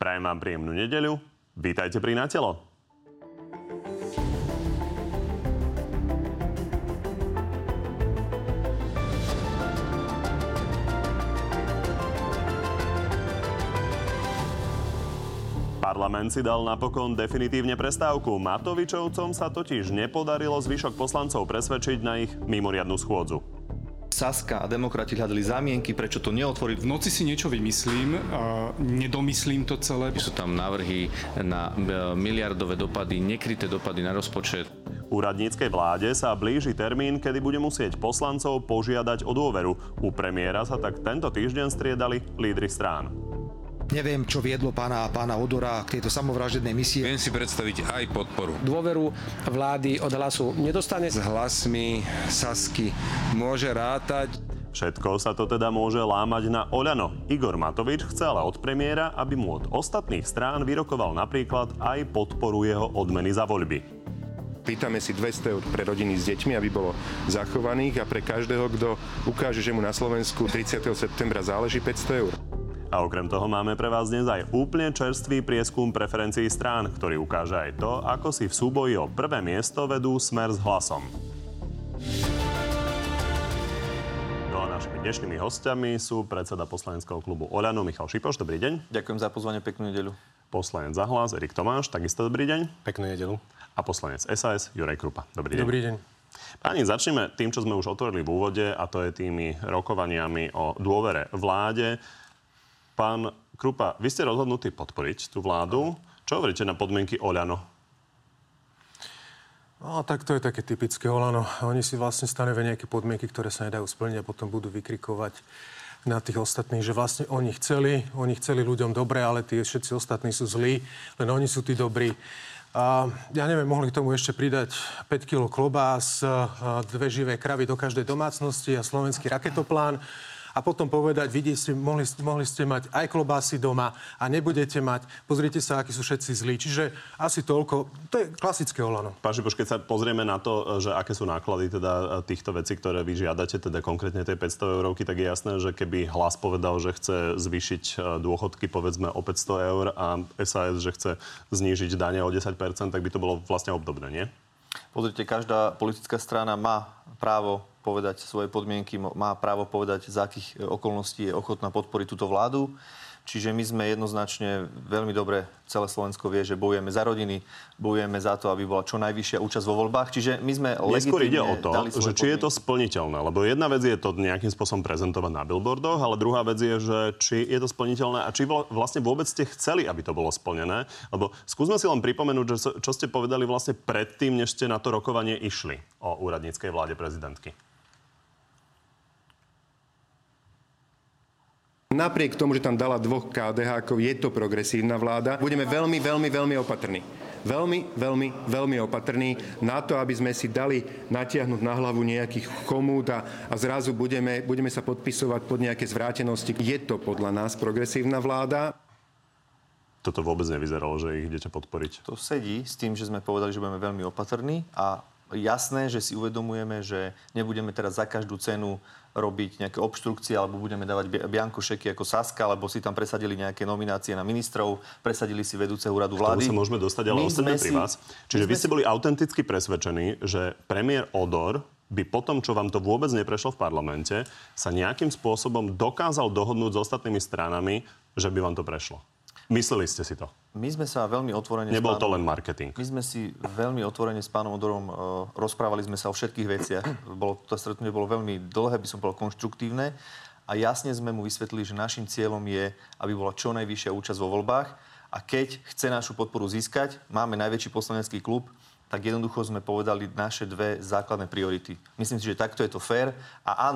Prajem vám príjemnú nedeľu. Vítajte pri Na telo. Parlament si dal napokon definitívne prestávku. Matovičovcom sa totiž nepodarilo zvyšok poslancov presvedčiť na ich mimoriadnu schôdzu. Saska a Demokrati hľadali zámienky, prečo to neotvoriť. V noci si niečo vymyslím, nedomyslím to celé. Sú tam návrhy na miliardové dopady, nekryté dopady na rozpočet. Úradníckej vláde sa blíži termín, kedy bude musieť poslancov požiadať o dôveru. U premiéra sa tak tento týždeň striedali lídri strán. Neviem, čo viedlo pána Ódora k tejto samovražednej misii. Viem si predstaviť aj podporu. Dôveru vlády od Hlasu nedostane. S hlasmi Sasky môže rátať. Všetko sa to teda môže lámať na OĽaNO. Igor Matovič chcel od premiéra, aby mu od ostatných strán vyrokoval napríklad aj podporu jeho odmeny za voľby. Pýtame si 200 eur pre rodiny s deťmi, aby bolo zachovaných a pre každého, kto ukáže, že mu na Slovensku 30. septembra záleží 500 eur. A okrem toho máme pre vás dnes aj úplne čerstvý prieskum preferencií strán, ktorý ukáže aj to, ako si v súboji o prvé miesto vedú Smer s Hlasom. No a našimi dnešnými hostiami sú predseda poslaneckého klubu OĽaNO Michal Šipoš. Dobrý deň. Ďakujem za pozvanie, peknú nedeľu. Poslanec za Hlas Erik Tomáš, takisto dobrý deň. Peknú nedeľu. A poslanec SAS Juraj Krupa. Dobrý deň. Dobrý deň. Páni, začneme tým, čo sme už otvorili v úvode, a to je tými rokovaniami o dôvere vláde. Pán Krupa, vy ste rozhodnutí podporiť tú vládu. Čo hovoríte na podmienky OĽaNO? No, tak to je také typické OĽaNO. Oni si vlastne stanovia nejaké podmienky, ktoré sa nedajú splniť, a potom budú vykrikovať na tých ostatných, že vlastne oni chceli ľuďom dobre, ale tí všetci ostatní sú zlí, len oni sú tí dobrí. A ja neviem, mohli k tomu ešte pridať 5 kg klobás, 2 živé kravy do každej domácnosti a slovenský raketoplán. A potom povedať, vidíte, mohli ste mať aj klobásy doma a nebudete mať. Pozrite sa, akí sú všetci zlí. Čiže asi toľko. To je klasické OĽaNO. Pán Šipoš, keď sa pozrieme na to, že aké sú náklady teda týchto vecí, ktoré vy žiadate, teda konkrétne tej 500 eurovky, tak je jasné, že keby Hlas povedal, že chce zvýšiť dôchodky, povedzme, o 500 eur a SAS, že chce znížiť dane o 10%, tak by to bolo vlastne obdobné, nie? Pozrite, každá politická strana má právo povedať svoje podmienky, má právo povedať, z akých okolností je ochotná podporiť túto vládu. Čiže my sme jednoznačne veľmi dobre, celé Slovensko vie, že bojujeme za rodiny, bojujeme za to, aby bola čo najvyššia účasť vo voľbách. Čiže my sme legitímne ide o to, že či je to splniteľné, lebo jedna vec je to nejakým spôsobom prezentovať na billboardoch, ale druhá vec je, že či je to splniteľné a či vlastne vôbec ste chceli, aby to bolo splnené, lebo skúsme si len pripomenúť, že čo ste povedali vlastne predtým, než ste na to rokovanie išli o úradníckej vláde prezidentky. Napriek tomu, že tam dala 2 KDH-kov, je to progresívna vláda. Budeme veľmi, veľmi, veľmi opatrní. Veľmi, veľmi, veľmi opatrní na to, aby sme si dali natiahnuť na hlavu nejakých komút a zrazu budeme sa podpisovať pod nejaké zvrátenosti. Je to podľa nás progresívna vláda. Toto vôbec nevyzeralo, že ich idete podporiť. To sedí s tým, že sme povedali, že budeme veľmi opatrní a jasné, že si uvedomujeme, že nebudeme teraz za každú cenu robiť nejaké obštrukcie, alebo budeme dávať biankošeky ako Saska, alebo si tam presadili nejaké nominácie na ministrov, presadili si vedúceho úradu vlády. K tomu sa môžeme dostať, ale ostaňme pri vás. Čiže vy ste boli autenticky presvedčení, že premiér Ódor by potom, čo vám to vôbec neprešlo v parlamente, sa nejakým spôsobom dokázal dohodnúť s ostatnými stranami, že by vám to prešlo. Mysleli ste si to? My sme sa veľmi otvorene... Nebol to len marketing. My sme si veľmi otvorene s pánom Ódorom rozprávali sme sa o všetkých veciach. To stretnutie bolo veľmi dlhé, by som povedal konštruktívne. A jasne sme mu vysvetlili, že našim cieľom je, aby bola čo najvyššia účasť vo voľbách. A keď chce našu podporu získať, máme najväčší poslanecký klub, tak jednoducho sme povedali naše dve základné priority. Myslím si, že takto je to fér. A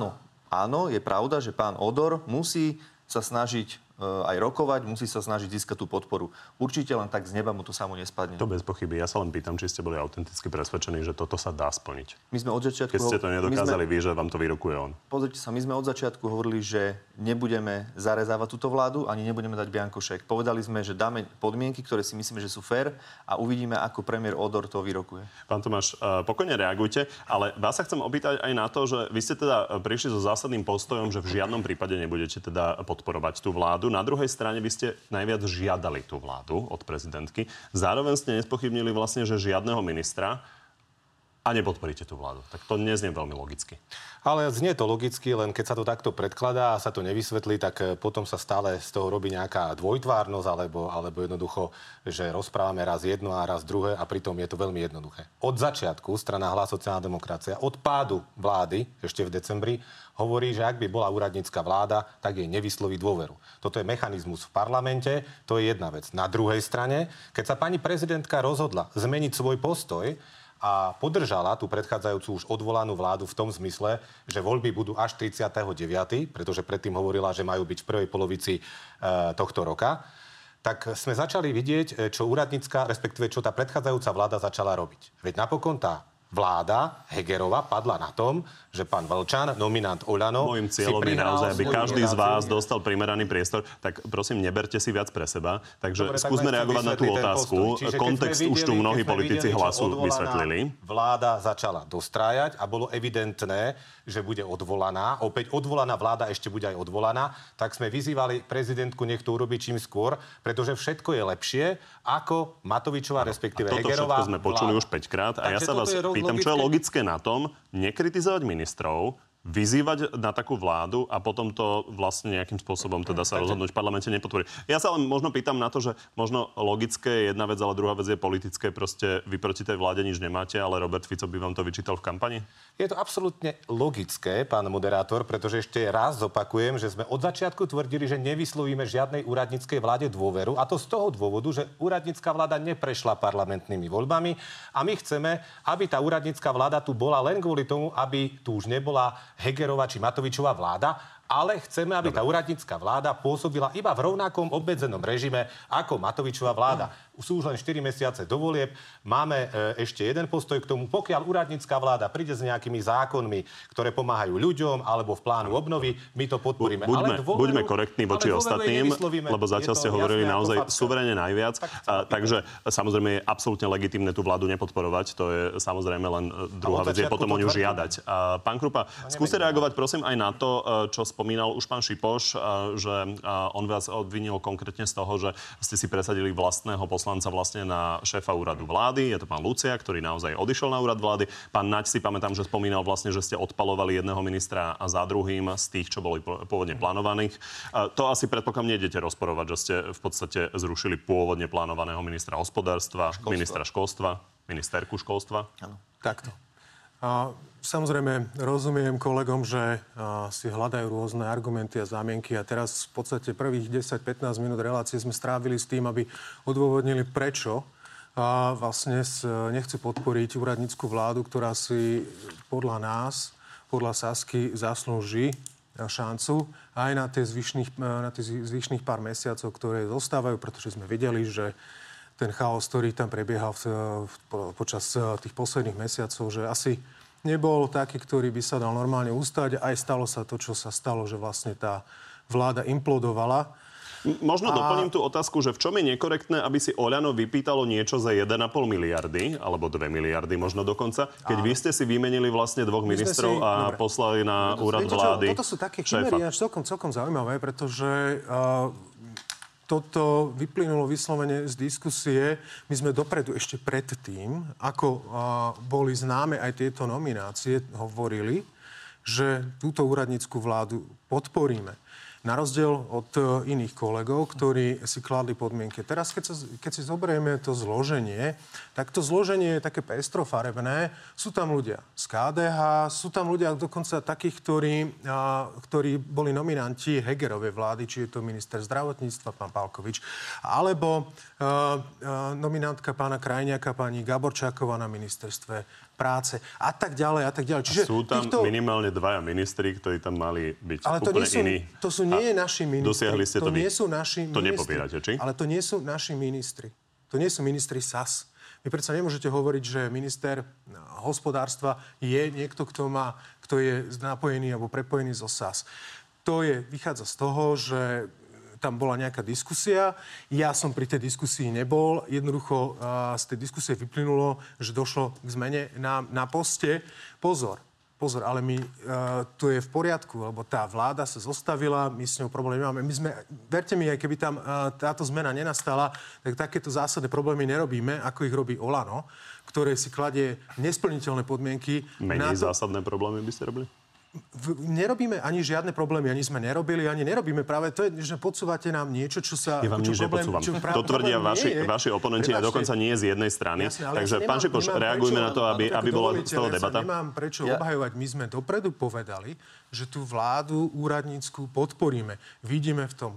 áno, je pravda, že pán Ódor musí sa snažiť aj rokovať, musí sa snažiť získať tú podporu. Určite len tak z neba mu to samo nespadne. To bez pochyby. Ja sa len pýtam, či ste boli autenticky presvedčení, že toto sa dá splniť. My sme od začiatku... Keď ste to nedokázali vy, že vám to vyrokuje on. Pozrite sa, my sme od začiatku hovorili, že nebudeme zarezávať túto vládu, ani nebudeme dať biankošek. Povedali sme, že dáme podmienky, ktoré si myslíme, že sú fér, a uvidíme, ako premiér Ódor to vyrokuje. Pán Tomáš, pokojne reagujte, ale vás sa chcem opýtať aj na to, že vy ste teda prišli so zásadným postojom, že v žiadnom prípade nebudete teda podporovať tú vládu. vládu. Na druhej strane by ste najviac žiadali tú vládu od prezidentky. Zároveň ste nespochybnili vlastne, že žiadneho ministra a nepodporíte tú vládu. Tak to neznie veľmi logicky. Ale znie to logicky, len keď sa to takto predkladá a sa to nevysvetlí, tak potom sa stále z toho robí nejaká dvojtvárnosť, alebo jednoducho, že rozprávame raz jedno a raz druhé a pritom je to veľmi jednoduché. Od začiatku strana Hlas, sociálna demokracia, od pádu vlády ešte v decembri, hovorí, že ak by bola úradnícka vláda, tak jej nevysloví dôveru. Toto je mechanizmus v parlamente, to je jedna vec. Na druhej strane, keď sa pani prezidentka rozhodla zmeniť svoj postoj, a podržala tú predchádzajúcu už odvolanú vládu v tom zmysle, že voľby budú až 39., pretože predtým hovorila, že majú byť v prvej polovici tohto roka, tak sme začali vidieť, čo úradnícka, respektíve čo tá predchádzajúca vláda začala robiť. Veď napokon tá vláda Hegerova padla na tom, že pán Vlčan, nominant OĽaNO... Mojím cieľom je naozaj, aby každý z vás dostal primeraný priestor. Tak prosím, neberte si viac pre seba. Takže dobre, skúsme reagovať na tú otázku. Kontext už tu mnohí politici Hlasu vysvetlili. Vláda začala dostrájať a bolo evidentné, že bude odvolaná. Opäť odvolaná vláda ešte bude aj odvolaná. Tak sme vyzývali prezidentku, nech to urobi čím skôr, pretože všetko je lepšie ako Matovičová, respektíve Hegerová. Toto všetko sme počuli už 5-krát a ja sa vás pýtam, čo je logické na tom, nekritizovať ministrov, vyzývať na takú vládu a potom to vlastne nejakým spôsobom teda sa rozhodnúť v parlamente nepodporiť. Ja sa len možno pýtam na to, že možno logické je jedna vec, ale druhá vec je politické. Proste vy proti tej vláde nič nemáte, ale Robert Fico by vám to vyčítal v kampani? Je to absolútne logické, pán moderátor, pretože ešte raz zopakujem, že sme od začiatku tvrdili, že nevyslovíme žiadnej úradníckej vláde dôveru, a to z toho dôvodu, že úradnícka vláda neprešla parlamentnými voľbami a my chceme, aby tá úradnícka vláda tu bola len kvôli tomu, aby tu už nebola Hegerova či Matovičová vláda, ale chceme, aby tá úradnícka vláda pôsobila iba v rovnakom obmedzenom režime ako Matovičová vláda. Sú už len 4 mesiace do volieb. Máme ešte jeden postoj k tomu. Pokiaľ úradnícka vláda príde s nejakými zákonmi, ktoré pomáhajú ľuďom alebo v plánu obnovy, my to podporíme. Buďme korektní voči ostatným, lebo zatiaľ ste hovorili naozaj suverene najviac. Takže samozrejme je absolútne legitímne tú vládu nepodporovať. To je samozrejme len druhá vec, je potom o ňu žiadať. Pán Krupa, skúste reagovať prosím aj na to, čo spomínal už pán Šipoš, že on vás obvinil konkrétne z toho, že ste si presadili vlastného poslanca vlastne na šéfa úradu vlády. Je to pán Luciak, ktorý naozaj odišiel na úrad vlády. Pán Naď, si pamätám, že spomínal vlastne, že ste odpalovali jedného ministra a za druhým z tých, čo boli pôvodne plánovaných. To asi predpokladám nejdete rozporovať, že ste v podstate zrušili pôvodne plánovaného ministra hospodárstva, školstva, ministra školstva, ministerku školstva. Áno, takto. Samozrejme, rozumiem kolegom, že si hľadajú rôzne argumenty a zámienky a teraz v podstate prvých 10-15 minút relácie sme strávili s tým, aby odôvodnili, prečo vlastne nechcú podporiť úradnícku vládu, ktorá si podľa nás, podľa Sasky zaslúži šancu aj na tých zvyšných pár mesiacov, ktoré zostávajú, pretože sme videli, že ten chaos, ktorý tam prebiehal počas tých posledných mesiacov, že asi nebol taký, ktorý by sa dal normálne ustať. Aj stalo sa to, čo sa stalo, že vlastne tá vláda implodovala. Možno doplním tú otázku, že v čom je nekorektné, aby si OĽaNO vypýtalo niečo za 1,5 miliardy, alebo 2 miliardy možno dokonca, keď vy ste si vymenili vlastne dvoch ministrov dobre, poslali na úrad vlády. Toto sú také chymery, až celkom zaujímavé, pretože... Toto vyplynulo vyslovene z diskusie. My sme dopredu ešte predtým, ako boli známe aj tieto nominácie, hovorili, že túto úradnícku vládu podporíme. Na rozdiel od iných kolegov, ktorí si kladli podmienky. Teraz, keď si zoberieme to zloženie, tak to zloženie je také pestrofarebné. Sú tam ľudia z KDH, sú tam ľudia dokonca takých, ktorí boli nominanti Hegerovej vlády, či je to minister zdravotníctva, pán Pálkovič, alebo nominantka pána Krajniaka, pani Gaborčáková na ministerstve práce a tak ďalej, a tak ďalej. Čiže sú tam minimálne dvaja ministri, ktorí tam mali byť úplne iní. To sú nie naši ministri. Dosiahli ste to vy. To nepopierate, či? Ale to nie sú naši ministri. To nie sú ministri SAS. Vy predsa nemôžete hovoriť, že minister hospodárstva je niekto, kto je napojený alebo prepojený zo SAS. To je, vychádza z toho, že tam bola nejaká diskusia. Ja som pri tej diskusii nebol. Jednoducho z tej diskusie vyplynulo, že došlo k zmene na poste. Pozor, pozor, ale my, to je v poriadku, lebo tá vláda sa zostavila, my s ňou problém nemáme. My sme, verte mi, aj keby tam táto zmena nenastala, tak takéto zásadné problémy nerobíme, ako ich robí OĽaNO, ktoré si kladie nesplniteľné podmienky. Menej to... zásadné problémy by ste robili? Nerobíme ani žiadne problémy, ani sme nerobili, ani nerobíme práve to, že podsúvate nám niečo, čo sa... Ja vám nič nepodsúvam. To tvrdia vaši oponenti a dokonca nie z jednej strany. Jasne, takže, pán Šipoš, reagujme na to, aby bola z toho debata. Ja nemám prečo obhajovať. My sme dopredu povedali, že tú vládu úradnícku podporíme. Vidíme v tom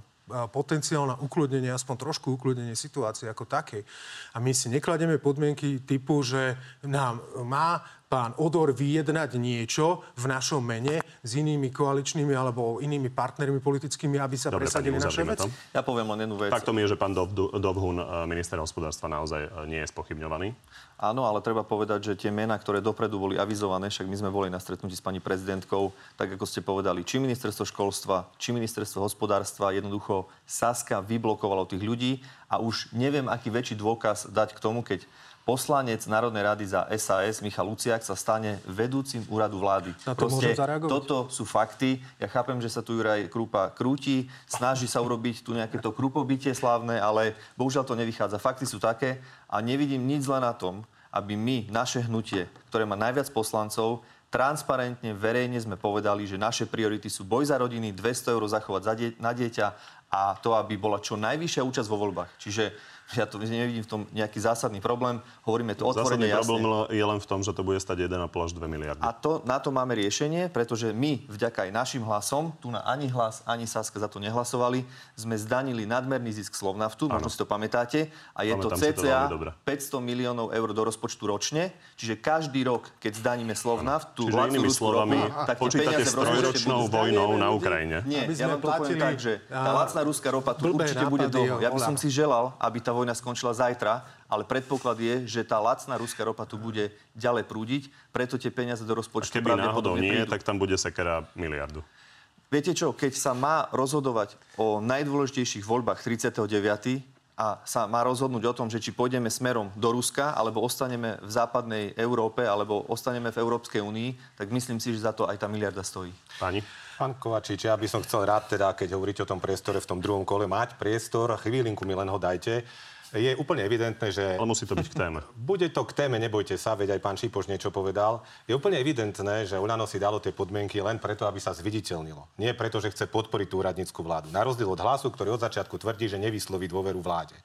potenciál na ukludnenie, aspoň trošku ukludnenie situácie ako takej. A my si nekladieme podmienky typu, že nám má pán Ódor vyjednať niečo v našom mene s inými koaličnými alebo inými partnermi politickými, aby sa presadili naše veci. Ja poviem len jednu vec. Faktom je, že pán Dobhun, minister hospodárstva, naozaj nie je spochybňovaný. Áno, ale treba povedať, že tie mená, ktoré dopredu boli avizované, však my sme boli na stretnutí s pani prezidentkou, tak ako ste povedali, či ministerstvo školstva, či ministerstvo hospodárstva, jednoducho Saska vyblokovalo tých ľudí a už neviem, aký väčší dôkaz dať k tomu, keď poslanec Národnej rady za SAS Michal Luciak sa stane vedúcim úradu vlády. Na to môžem zareagovať. Toto sú fakty. Ja chápem, že sa tu Juraj Krupa krúti, snaží sa urobiť tu nejaké to krupobytie slávne, ale bohužiaľ to nevychádza. Fakty sú také a nevidím nič zle na tom, aby my, naše hnutie, ktoré má najviac poslancov, transparentne, verejne sme povedali, že naše priority sú boj za rodiny, 200 eur zachovať na dieťa a to, aby bola čo najvyššia účasť vo voľbách. Čiže ja to nevidím v tom nejaký zásadný problém. Hovoríme to otvorene, jasne. Zásadný problém je len v tom, že to bude stať 1,5 až 2 miliardy. A to, na to máme riešenie, pretože my, vďaka aj našim hlasom, tu na ani Hlas, ani Saska za to nehlasovali, sme zdanili nadmerný zisk Slovnaftu, možno si to pamätáte, a je to cca 500 miliónov eur do rozpočtu ročne, čiže každý rok, keď zdaníme Slovnaft, tú hlavnú ruskú ropu, tak tie peniaze v rozpočte budú vojnou na Ukrajine. Nie, ja vám to poviem tak, že tá lacná ruská ropa tu určite bude dlho. Ja by som si želal, aby tá vojna skončila zajtra, ale predpoklad je, že tá lacná ruská ropa tu bude ďalej prúdiť, preto tie peniaze do rozpočtu pravdepodobne prídu. A keby náhodou nie, tak tam bude sekera miliardu. Viete čo, keď sa má rozhodovať o najdôležitejších voľbách 39. a sa má rozhodnúť o tom, že či pôjdeme smerom do Ruska, alebo ostaneme v západnej Európe, alebo ostaneme v Európskej únii, tak myslím si, že za to aj tá miliarda stojí. Pani? Pán Kovačič, ja by som chcel rád teda, keď hovoríte o tom priestore v tom druhom kole, mať priestor, chvílinku mi len ho dajte. Je úplne evidentné, že... Ale musí to byť k téme. Bude to k téme, nebojte sa, veď aj pán Šipoš niečo povedal. Je úplne evidentné, že OĽaNO si dalo tie podmienky len preto, aby sa zviditeľnilo. Nie preto, že chce podporiť tú úradnícku vládu. Na rozdiel od Hlasu, ktorý od začiatku tvrdí, že nevysloví dôveru vláde.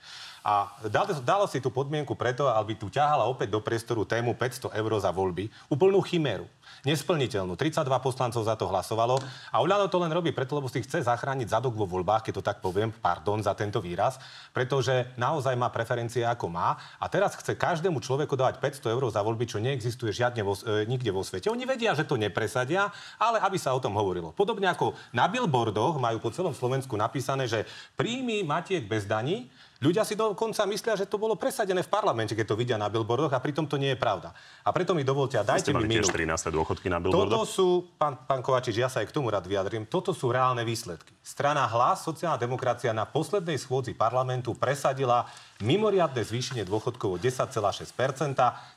A dalo si tú podmienku preto, aby tu ťahala opäť do priestoru tému 500 eur za voľby. Úplnú chiméru. Nesplniteľnú. 32 poslancov za to hlasovalo. A OĽaNO to len robí preto, lebo si chce zachrániť zadok vo voľbách, keď to tak poviem, pardon za tento výraz, pretože naozaj má preferencie ako má. A teraz chce každému človeku dávať 500 eur za voľby, čo neexistuje žiadne nikde vo svete. Oni vedia, že to nepresadia, ale aby sa o tom hovorilo. Podobne ako na billboardoch majú po celom Slovensku napísané, že príjmy Matiek bez daní. Ľudia si dokonca myslia, že to bolo presadené v parlamente, keď to vidia na billboardoch a pritom to nie je pravda. A preto mi dovolte a dajte mi minútu. Ste mali tiež 13. dôchodky na billboardoch? Toto sú, pán Kovačič, ja sa aj k tomu rád vyjadrím, toto sú reálne výsledky. Strana Hlas, sociálna demokracia na poslednej schôdzi parlamentu presadila mimoriadne zvýšenie dôchodkov o 10,6%,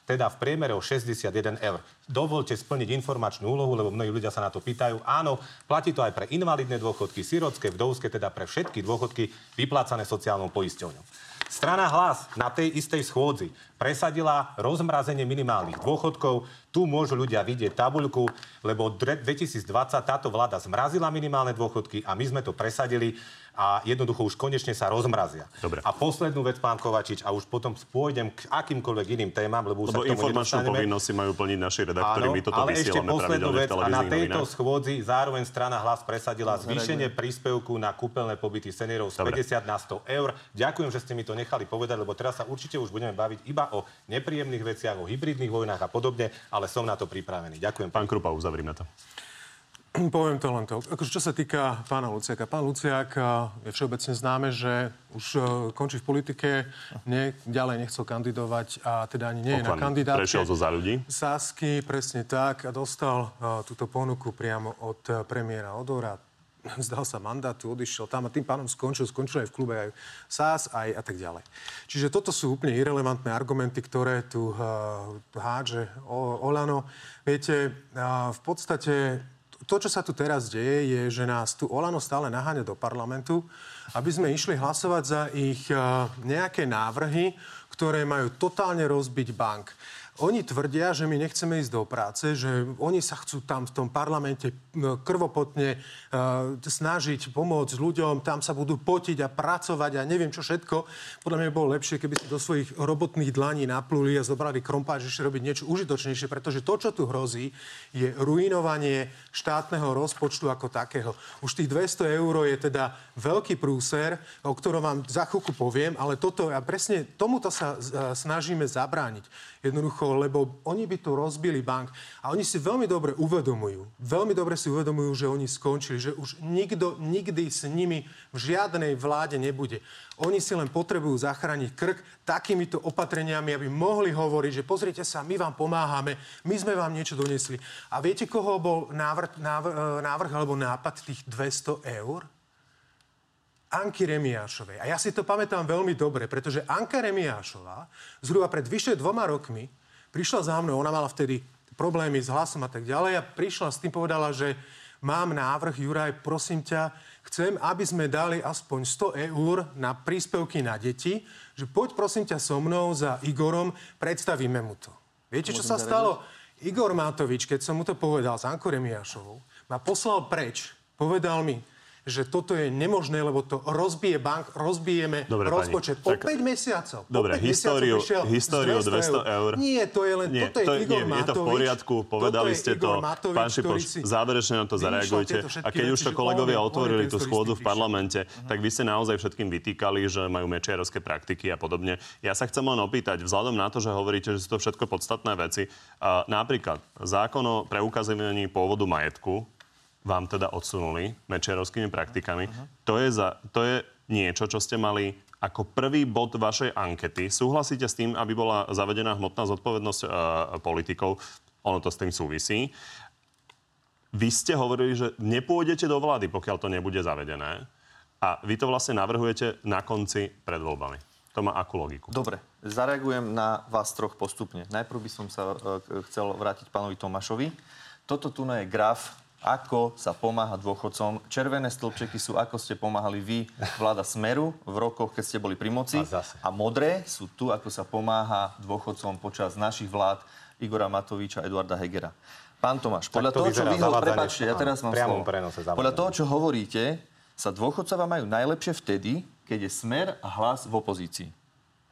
teda v priemere o 61 eur. Dovolte splniť informačnú úlohu, lebo mnohí ľudia sa na to pýtajú. Áno, platí to aj pre invalidné dôchodky, sirotské, vdovské, teda pre všetky dôchodky vyplácané sociálnou poisťovňou. Strana Hlas na tej istej schôdzi presadila rozmrazenie minimálnych dôchodkov. Tu môžu ľudia vidieť tabuľku, lebo 2020 táto vláda zmrazila minimálne dôchodky a my sme to presadili a jednoducho už konečne sa rozmrazia. Dobre. A poslednú vec, pán Kovačič, a už potom pôjdem k akýmkoľvek iným témam, lebo už sa k tomu nedostaneme. Lebo informačnú povinnosť si majú plniť naši redaktori, my toto vysielame pravidelne v televíznych novinách. A na tejto schôdzi zároveň strana Hlas presadila zvýšenie príspevku na kúpeľné pobyty seniorov z 50 na 100 eur. Ďakujem, že ste mi to nechali povedať, lebo teraz sa určite už budeme baviť iba o nepríjemných veciach, o hybridných vojnách a podobne, ale som na to pripravený. Ďakujem. Pán Krupa, uzavrime to. Poviem to len to. Akože, čo sa týka pána Luciaka. Pán Luciak je všeobecne známe, že už končí v politike, ďalej nechcel kandidovať a teda ani nie je na kandidátke. Prešiel zo Za ľudí. Sasky, presne tak. A dostal túto ponuku priamo od premiéra Ódora. vzdal sa mandátu, odišiel tam a tým pánom skončil aj v klube aj SAS aj a tak ďalej. Čiže toto sú úplne irelevantné argumenty, ktoré tu hádže OĽaNO. Viete, v podstate to, čo sa tu teraz deje, je, že nás tu OĽaNO stále naháňa do parlamentu, aby sme išli hlasovať za ich nejaké návrhy, ktoré majú totálne rozbiť bank. Oni tvrdia, že my nechceme ísť do práce, že oni sa chcú tam v tom parlamente krvopotne snažiť pomôcť ľuďom, tam sa budú potiť a pracovať a neviem čo všetko. Podľa mňa by bolo lepšie, keby si do svojich robotných dlaní napluli a zobrali krompáč ešte robiť niečo užitočnejšie, pretože to, čo tu hrozí, je ruinovanie štátneho rozpočtu ako takého. Už tých 200 eur je teda veľký prúser, o ktorom vám za chvíľku poviem, ale toto a presne tomuto sa snažíme zabrániť. Jednoducho, lebo oni by tu rozbili bank a oni si veľmi dobre si uvedomujú, že oni skončili, že už nikto nikdy s nimi v žiadnej vláde nebude. Oni si len potrebujú zachrániť krk takýmito opatreniami, aby mohli hovoriť, že pozrite sa, my vám pomáhame, my sme vám niečo donesli. A viete, koho bol návrh alebo nápad tých 200 eur? Anky Remiášovej. A ja si to pamätám veľmi dobre, pretože Anka Remiášová zhruba pred vyše 2 rokmi prišla za mnou, ona mala vtedy problémy s Hlasom a tak ďalej a prišla s tým, povedala, že mám návrh, Juraj, prosím ťa, chcem, aby sme dali aspoň 100 eur na príspevky na deti, že poď prosím ťa so mnou za Igorom, predstavíme mu to. Viete, čo sa stalo? Igor Matovič, keď som mu to povedal s Ankou Remiášovou, ma poslal preč, povedal mi, že toto je nemožné, lebo to rozbije bank, rozbijeme rozpočet. O 5 mesiacov. Dobre, históriu 200 eur. Nie, to je len... Nie, toto je Igor Matovič. Je to v poriadku, povedali ste to. Matovič, pán Šipoš, záverečne na to zareagujte. A keď už to kolegovia otvorili tú schôdzu v parlamente, tak vy ste naozaj všetkým vytýkali, že majú mečiarovské praktiky a podobne. Ja sa chcem len opýtať, vzhľadom na to, že hovoríte, že sú to všetko podstatné veci, napríklad zákon o preukazovaní pôvodu majetku, vám teda odsunuli mečiarovskými praktikami. To je niečo, čo ste mali ako prvý bod vašej ankety. Súhlasíte s tým, aby bola zavedená hmotná zodpovednosť politikov? Ono to s tým súvisí. Vy ste hovorili, že nepôjdete do vlády, pokiaľ to nebude zavedené. A vy to vlastne navrhujete na konci pred voľbami. To má akú logiku? Dobre, zareagujem na vás troch postupne. Najprv by som sa chcel vrátiť pánovi Tomášovi. Toto tu je graf, ako sa pomáha dôchodcom. Červené stĺpčeky sú, ako ste pomáhali vy, vláda Smeru, v rokoch, keď ste boli pri moci. A modré sú tu, ako sa pomáha dôchodcom počas našich vlád Igora Matoviča a Eduarda Hegera. Pán Tomáš, podľa toho, čo vy hovoríte, prepáčte, ja teraz mám slovo. Podľa toho, čo hovoríte, sa dôchodcovia majú najlepšie vtedy, keď je Smer a Hlas v opozícii.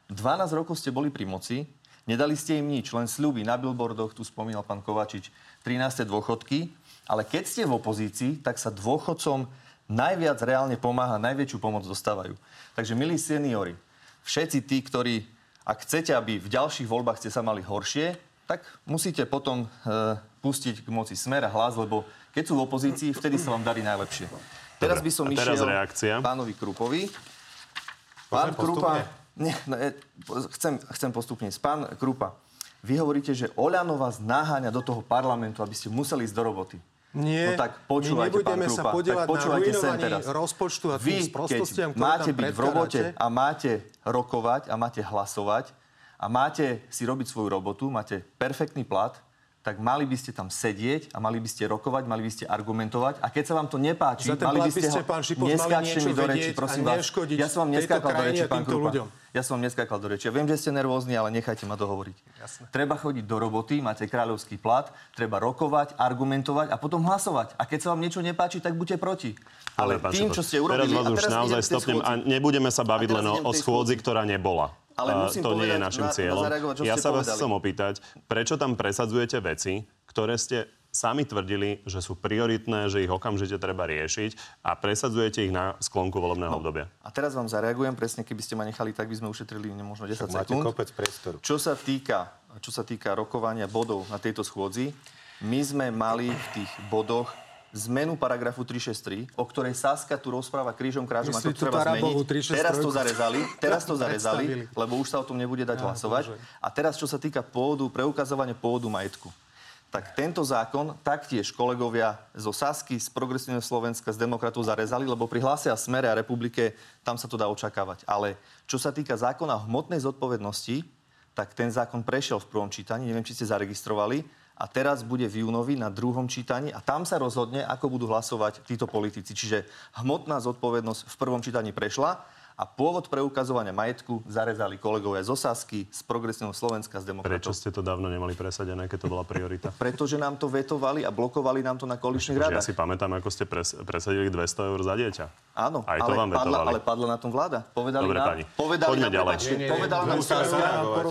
12 rokov ste boli pri moci, nedali ste im nič, len sľuby na billboardoch, tu spomínal pán Kovačič, 13. dôchodky. Ale keď ste v opozícii, tak sa dôchodcom najviac reálne pomáha, najväčšiu pomoc dostávajú. Takže, milí seniori, všetci tí, ktorí, ak chcete, aby v ďalších voľbách ste sa mali horšie, tak musíte potom pustiť k moci Smer a Hlas, lebo keď sú v opozícii, vtedy sa vám darí najlepšie. Dobre, teraz by som išiel pánovi Krupovi. Pán Krupa... Chcem postupne. Pán Krupa, vy hovoríte, že OĽaNO vás naháňa do toho parlamentu, aby ste museli ísť do roboty. Nie, no tak počúvajte, pán Krupa, sa tak počúvajte sem teraz. Rozpočtu a vy, keď máte byť v robote a máte rokovať a máte hlasovať a máte si robiť svoju robotu, máte perfektný plat, tak mali by ste tam sedieť a mali by ste rokovať, mali by ste argumentovať a keď sa vám to nepáči, mali by ste ho neskáčte mi do reči, prosím vás. Ja som vám neskákal do reči, pán Krupa. Ja viem, že ste nervózni, ale nechajte ma dohovoriť. Jasne. Treba chodiť do roboty, máte kráľovský plat, treba rokovať, argumentovať a potom hlasovať. A keď sa vám niečo nepáči, tak buďte proti. Ale tým, čo ste urobili... Teraz vás už naozaj stopnem a nebudeme sa baviť len o schôdzi, ktorá nebola. Ale musím to povedať, nie je našim cieľom. Ja sa vás chcem opýtať, prečo tam presadzujete veci, ktoré ste sami tvrdili, že sú prioritné, že ich okamžite treba riešiť a presadzujete ich na sklonku volebného obdobia. A teraz vám zareagujem presne, keby ste ma nechali, tak by sme ušetrili možno 10 sekúnd. Máte kopec priestoru. Čo sa týka rokovania bodov na tejto schôdzi, my sme mali v tých bodoch zmenu paragrafu 363, o ktorej Saska tu rozpráva krížom krážom, ako treba zmeniť. Teraz to zarezali, lebo už sa o tom nebude dať hlasovať. A teraz, čo sa týka pôvodu, preukazovania pôvodu majetku. tak tento zákon taktiež kolegovia zo Sasky, z Progresívneho Slovenska, z Demokratov zarezali, lebo pri Hlase a Smere a Republike tam sa to dá očakávať. Ale čo sa týka zákona o hmotnej zodpovednosti, tak ten zákon prešiel v prvom čítaní, neviem, či ste zaregistrovali, a teraz bude v júnovi na druhom čítaní a tam sa rozhodne, ako budú hlasovať títo politici. Čiže hmotná zodpovednosť v prvom čítaní prešla a pôvod preukazovania majetku zarezali kolegovia zo Sasky, z Progresívneho Slovenska, z Demokratov. Prečo ste to dávno nemali presadené, keď to bola priorita? Pretože nám to vetovali a blokovali nám to na koaličných radách. Ja si pamätám, ako ste presadili 200 eur za dieťa. Áno, ale padla na tom vláda. Dobre, pani. Poďme ďalej. Povedala nám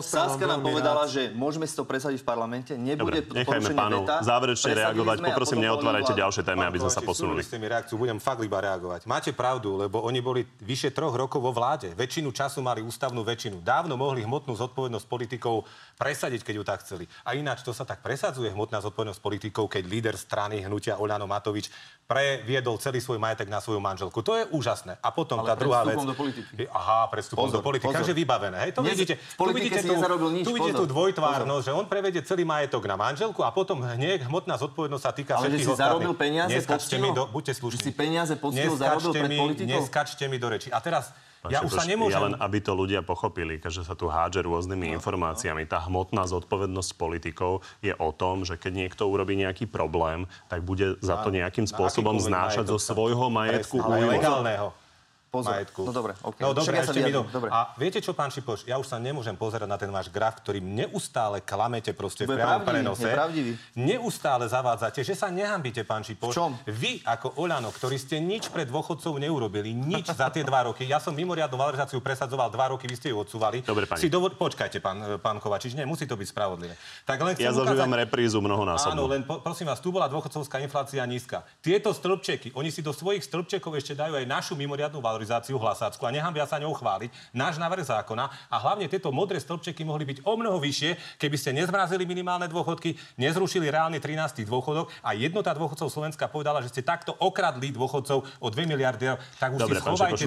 Saska nám povedala, že môžeme si to presadiť v parlamente. Nebude porušenie veta. Záverečne reagovať. Poprosím, neotvárajte ďalšie témy, aby sme sa posunuli. Budem fakt iba reagovať. Máte pravdu, lebo oni boli vyše 3 rokov vo vláde. Väčšinu času mali ústavnú väčšinu. Dávno mohli hmotnú zodpovednosť politikov presadiť, keď ju tak chceli. A ináč to sa tak presadzuje, hmotná zodpovednosť politikov, keď líder strany hnutia OĽaNO Matovič previedol celý svoj majetok na svoju manželku. To je úžasné. A potom ale tá druhá vec. Do politiky. Aha, prestupom do politiky. Takže vybavené. Hej, to vidíte. Tu vidíte tú dvojtvárnosť, že on prevedie celý majetok na manželku a potom hneď hmotná zodpovednosť sa týka všetkých ostatných. Ale si zarobil peniaze poctivo. Buďte slušní. Si peniaze poctivo zarobil pred politikou. Neskačte mi do reči. A teraz ja už sa nemôžem... Ja len, aby to ľudia pochopili, keďže sa tu hádže rôznymi informáciami. Tá hmotná zodpovednosť politikov je o tom, že keď niekto urobí nejaký problém, tak bude za to nejakým spôsobom znášať zo svojho majetku legálneho majetku. No dobre, OK. No dobre, ešte minú. A viete čo, pán Šipoš, ja už sa nemôžem pozerať na ten váš graf, ktorý neustále klamete proste v priamom prenose. Neustále zavádzate, že sa nehambíte, pán Šipoš. Vy ako OĽaNO, ktorý ste nič pre dôchodcov neurobili, nič za tie 2 roky. Ja som mimoriadnu valorizáciu presadzoval 2 roky, vy ste ju odsúvali. Dobre, pani. Počkajte, pán Kovačič, nemusí to byť spravodlivé. Tak len ja zažívam reprízu mnohonásobnú. Áno, len prosím vás, tu bola dôchodcovská inflácia nízka. Tieto stĺpčeky, oni si do svojich stĺpčekov ešte dajú aj našu mimoriadnu valorizáciu hlasácku a nehambia sa ňou chváliť náš návrh zákona a hlavne tieto modré stĺpčeky mohli byť o mnoho vyššie, keby ste nezmrazili minimálne dôchodky, nezrušili reálny 13. dôchodok a jednota dôchodcov Slovenska povedala, že ste takto okradli dôchodcov o 2 miliardy eur, tak už dobre, si schovajte.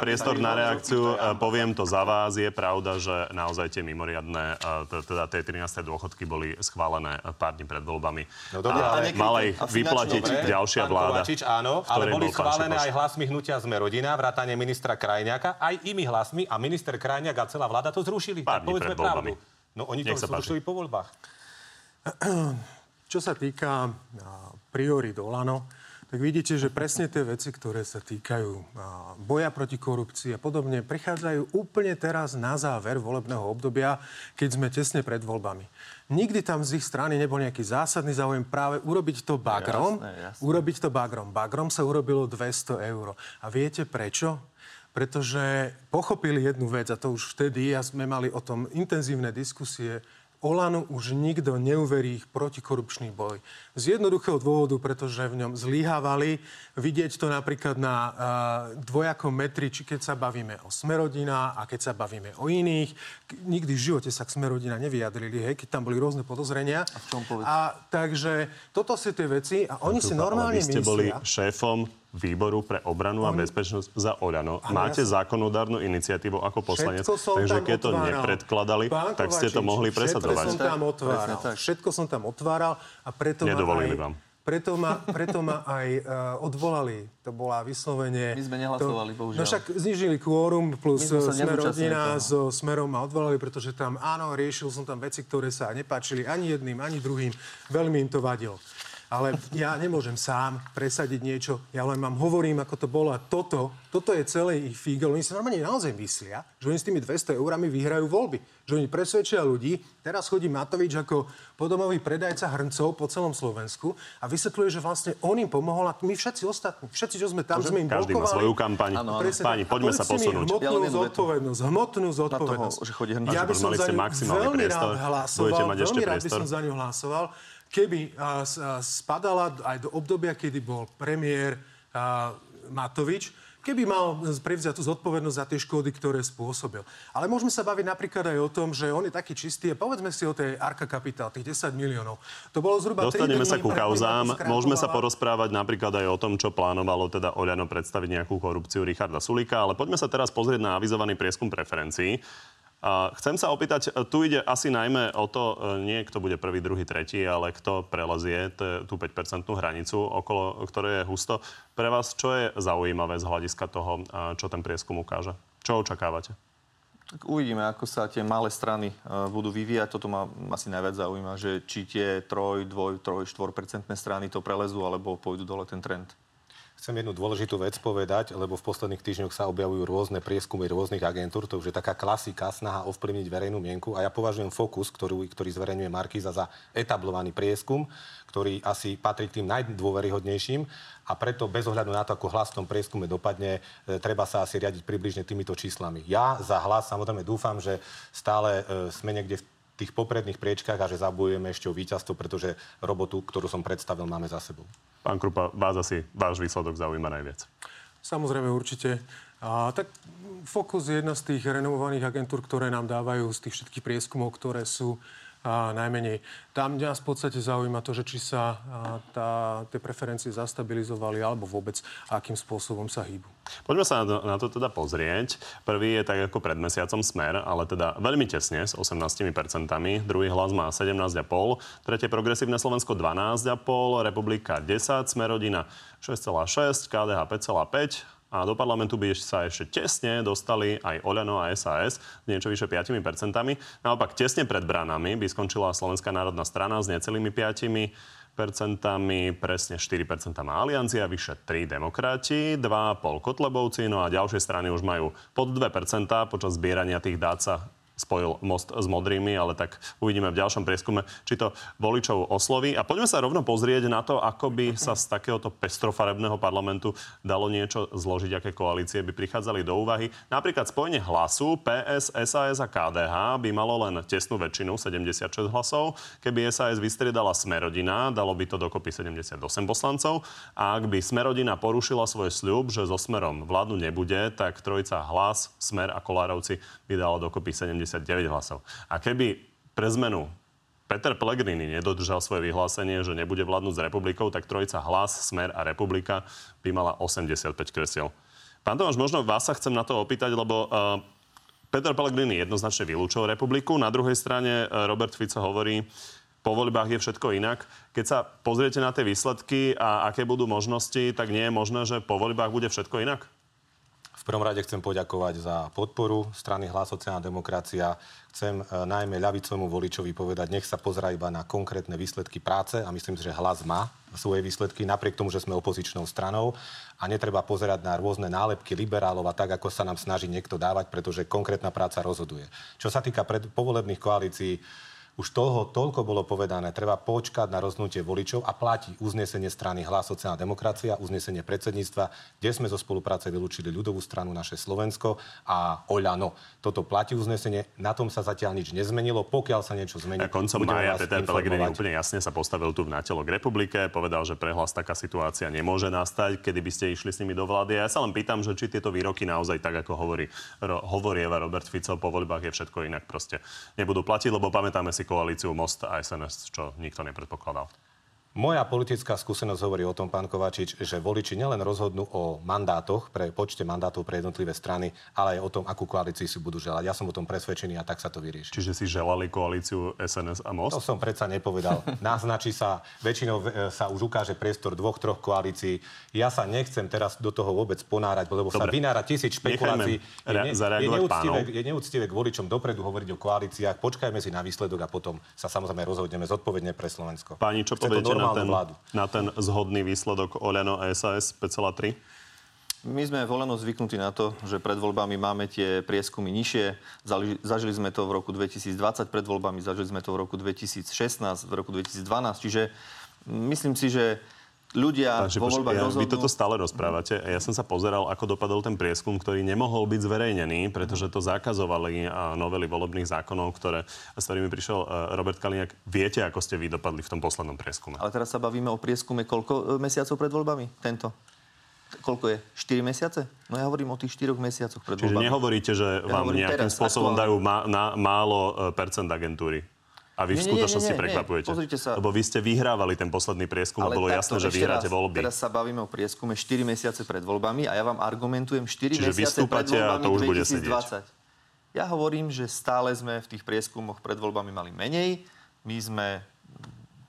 Priestor na reakciu, poviem to za vás, je pravda, že naozaj tie mimoriadne teda tie 13. dôchodky boli schválené pár dní pred voľbami. No dobre, ale mala ich vyplatiť ďalšia vláda. Kovačič, áno, ale boli schválené aj hlasmi hnutia Sme rodina, vrátane ministra Krajňáka, aj inými hlasmi a minister Krajňák a celá vláda to zrušili. Pár dní pred voľbami. No oni to zrušili po voľbách. Čo sa týka priorít OĽaNO, tak vidíte, že presne tie veci, ktoré sa týkajú boja proti korupcii a podobne, prichádzajú úplne teraz na záver volebného obdobia, keď sme tesne pred voľbami. Nikdy tam z ich strany nebol nejaký zásadný záujem práve urobiť to bagrom. Jasné. Urobiť to bagrom. Bagrom sa urobilo 200 eur. A viete prečo? Pretože pochopili jednu vec, a to už vtedy, a sme mali o tom intenzívne diskusie, OĽaNO už nikto neuverí ich protikorupčný boj. Z jednoduchého dôvodu, pretože v ňom zlyhávali. Vidieť to napríklad na dvojakom metri, či keď sa bavíme o Sme rodina a keď sa bavíme o iných. Nikdy v živote sa k Sme rodina nevyjadrili, hej, keď tam boli rôzne podozrenia. A v čom povedz? A takže toto sú tie veci a oni si normálne myslia... Vy ste boli šéfom Výboru pre obranu a bezpečnosť za OĽaNO. Máte zákonodárnu iniciatívu ako poslanec, takže keď to nepredkladali, tak ste to mohli presadzovať. Všetko som tam otváral a preto ma aj odvolali. To bola vyslovene... My sme nehlasovali, bohužiaľ. No však znížili kvórum plus Sme rodina so Smerom a odvolali, pretože tam, áno, riešil som tam veci, ktoré sa nepáčili ani jedným, ani druhým. Veľmi im to vadilo. Ale ja nemôžem sám presadiť niečo. Ja len vám hovorím, ako to bolo. A toto je celý ich fígel. Oni si normálne naozaj myslia, že oni s tými 200 eurami vyhrajú voľby. Že oni presvedčia ľudí. Teraz chodí Matovič ako podomový predajca hrncov po celom Slovensku a vysvetľuje, že vlastne on im pomohol a my všetci ostatní. Všetci, čo sme tam, sme im blokovali. Každý má svoju kampaň. Pani, poďme sa posunúť. Hmotnú zodpovednosť. Ja by som za ňu veľmi rád hlasoval. Veľmi rád by som za ňu hlasoval. Keby spadala aj do obdobia, kedy bol premiér Matovič, keby mal prevziať tú zodpovednosť za tie škody, ktoré spôsobil. Ale môžeme sa baviť napríklad aj o tom, že on je taký čistý a povedzme si o tej Arka Kapitál, tých 10 miliónov. To bolo zhruba 3 dní. Dostaneme sa ku kauzám. Môžeme sa porozprávať napríklad aj o tom, čo plánovalo teda OĽaNO predstaviť nejakú korupciu Richarda Sulika, ale poďme sa teraz pozrieť na avizovaný prieskum preferencií. Chcem sa opýtať, tu ide asi najmä o to, nie kto bude prvý, druhý, tretí, ale kto prelezie tú 5% hranicu, okolo ktorej je husto. Pre vás, čo je zaujímavé z hľadiska toho, čo ten prieskum ukáže? Čo očakávate? Tak uvidíme, ako sa tie malé strany budú vyvíjať. Toto ma asi najviac zaujíma, že či tie 3, 2, 3, 4% strany to prelezú, alebo pôjdu dole ten trend. Chcem jednu dôležitú vec povedať, lebo v posledných týždňoch sa objavujú rôzne prieskumy rôznych agentúr, to už je taká klasika, snaha ovplyvniť verejnú mienku a ja považujem Focus, ktorý zverejňuje Markíza, za etablovaný prieskum, ktorý asi patrí k tým najdôveryhodnejším a preto bez ohľadu na to, ako Hlas v tom prieskume dopadne, treba sa asi riadiť približne týmito číslami. Ja za Hlas samozrejme dúfam, že stále sme niekde v tých popredných priečkách a že zabojujeme ešte o víťazstvo, pretože robotu, ktorú som predstavil, máme za sebou. Pán Krupa, vás asi váš výsledok zaujíma najviac. Samozrejme, určite. Tak Focus je jedna z tých renovovaných agentúr, ktoré nám dávajú z tých všetkých prieskumov, ktoré sú najmenej. Tam nás v podstate zaujíma to, že či sa tie preferencie zastabilizovali alebo vôbec akým spôsobom sa hýbu. Poďme sa na to teda pozrieť. Prvý je tak ako pred mesiacom Smer, ale teda veľmi tesne s 18%. Druhý Hlas má 17,5%. Tretie Progresívne Slovensko 12,5%. Republika 10%. Smerodina 6,6%. KDH 5,5%. A do parlamentu by sa ešte tesne dostali aj OĽaNO a SAS, niečo vyše 5%. Naopak, tesne pred branami by skončila Slovenská národná strana s necelými 5%, presne 4% má Aliancia, vyše 3 Demokrati, 2,5 Kotlebovci, no a ďalšie strany už majú pod 2%. Počas zbierania tých dát sa spojil Most s Modrými, ale tak uvidíme v ďalšom prieskume, či to voličov osloví. A poďme sa rovno pozrieť na to, ako by sa z takéhoto pestrofarebného parlamentu dalo niečo zložiť, aké koalície by prichádzali do úvahy. Napríklad spojenie Hlasu, PS, SAS a KDH by malo len tesnú väčšinu, 76 hlasov. Keby SAS vystriedala Smerodina, dalo by to dokopy 78 poslancov. A ak by Smerodina porušila svoj sľub, že so Smerom vládnu nebude, tak trojica Hlas, Smer a Kolárovci by dala dokopy 79 hlasov. A keby pre zmenu Peter Pellegrini nedodržal svoje vyhlásenie, že nebude vládnuť s Republikou, tak trojica Hlas, Smer a Republika by mala 85 kresiel. Pán Tomáš, možno vás sa chcem na to opýtať, lebo Peter Pellegrini jednoznačne vylúčil Republiku. Na druhej strane Robert Fico hovorí, po voľbách je všetko inak. Keď sa pozriete na tie výsledky a aké budú možnosti, tak nie je možné, že po voľbách bude všetko inak? V prvom rade chcem poďakovať za podporu strany Hlas, sociálna demokracia. Chcem najmä ľavicovému voličovi povedať, nech sa pozerá iba na konkrétne výsledky práce a myslím si, že Hlas má svoje výsledky, napriek tomu, že sme opozičnou stranou a netreba pozerať na rôzne nálepky liberálov a tak, ako sa nám snaží niekto dávať, pretože konkrétna práca rozhoduje. Čo sa týka povolebných koalícií, už toho toľko bolo povedané. Treba počkať na rozhodnutie voličov a platí uznesenie strany Hlas, sociálna demokracia, uznesenie predsedníctva, kde sme zo spolupráce vylúčili Ľudovú stranu, Naše Slovensko a OĽaNO. Toto platí uznesenie, na tom sa zatiaľ nič nezmenilo. Pokiaľ sa niečo zmení, koncom mája Peter Pellegrini úplne jasne sa postavil tu v Na telo k Republike, povedal, že pre Hlas taká situácia nemôže nastať, kedy by ste išli s nimi do vlády. Ja sa len pýtam, že či tieto výroky naozaj tak ako hovorieva Robert Fico, po voľbách je všetko inak, proste nebudú platiť, lebo pamätáme si koalíciu Most a SNS, čo nikto nepredpokladal. Moja politická skúsenosť hovorí o tom, pán Kovačič, že voliči nielen rozhodnú o mandátoch, pre počte mandátov pre jednotlivé strany, ale aj o tom, akú koalíciu si budú želať. Ja som o tom presvedčený a tak sa to vyrieši. Čiže si želali koalíciu SNS a Most? To som predsa nepovedal. Naznačí sa, väčšinou sa už ukáže priestor dvoch, troch koalícií. Ja sa nechcem teraz do toho vôbec ponárať, lebo dobre, sa vynára 1000 špekulácií. Je neúctivé k voličom dopredu hovoriť o koalíciách. Počkajme si na výsledok a potom sa samozrejme rozhodneme zodpovedne pre Slovensko. Páni, čo povedete na ten zhodný výsledok OĽaNO a SAS 5,3? My sme v OĽaNO zvyknutí na to, že pred voľbami máme tie prieskumy nižšie. Zažili sme to v roku 2020 pred voľbami, zažili sme to v roku 2016, v roku 2012. Čiže myslím si, že ľudia vo voľbách rozhodnú. Vy toto stále rozprávate. Ja som sa pozeral, ako dopadol ten prieskum, ktorý nemohol byť zverejnený, pretože to zakazovali novely volebných zákonov, s ktorými prišiel Róbert Kaliňák. Viete, ako ste vy dopadli v tom poslednom prieskume? Ale teraz sa bavíme o prieskume koľko mesiacov pred voľbami? Tento? koľko je? 4 mesiace? No ja hovorím o tých 4 mesiacoch pred voľbami. Čiže nehovoríte, že vám nejakým spôsobom dajú málo percent agentúry? A vy v skutočnosti prekvapujete. Pozrite sa. Lebo vy ste vyhrávali ten posledný prieskum, bolo jasné, že vyhráte voľby. Teraz sa bavíme o prieskume 4 mesiace pred voľbami a ja vám argumentujem 4 mesiace pred voľbami 2020. Ja hovorím, že stále sme v tých prieskumoch pred voľbami mali menej. My sme,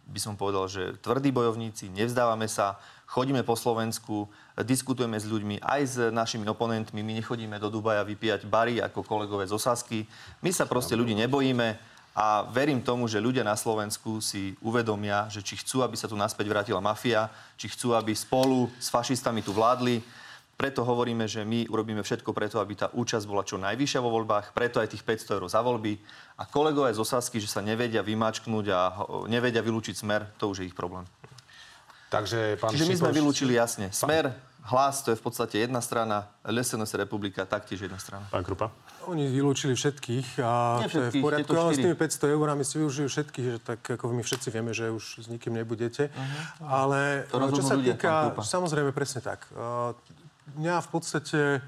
by som povedal, že tvrdí bojovníci, nevzdávame sa, chodíme po Slovensku, diskutujeme s ľuďmi, aj s našimi oponentmi. My nechodíme do Dubaja vypíjať bary ako kolegové z Osasky. My sa proste ľudí nebojíme. A verím tomu, že ľudia na Slovensku si uvedomia, že či chcú, aby sa tu naspäť vrátila mafia, či chcú, aby spolu s fašistami tu vládli. Preto hovoríme, že my urobíme všetko preto, aby tá účasť bola čo najvyššia vo voľbách, preto aj tých 500 eur za voľby. A kolegovia z Osasky, že sa nevedia vymačknúť a nevedia vylúčiť Smer, to už je ich problém. Takže, pán Čiže my sme vylúčili jasne. Smer, Hlas, to je v podstate jedna strana, SNS, Republika, taktiež jedna strana. Pán Krupa? Oni vylúčili všetkých a to je v poriadku, ale s tými 500 eurami si využili všetkých, že tak ako my všetci vieme, že už s nikým nebudete. Uh-huh. Ale čo sa týka, samozrejme presne tak. Mňa v podstate,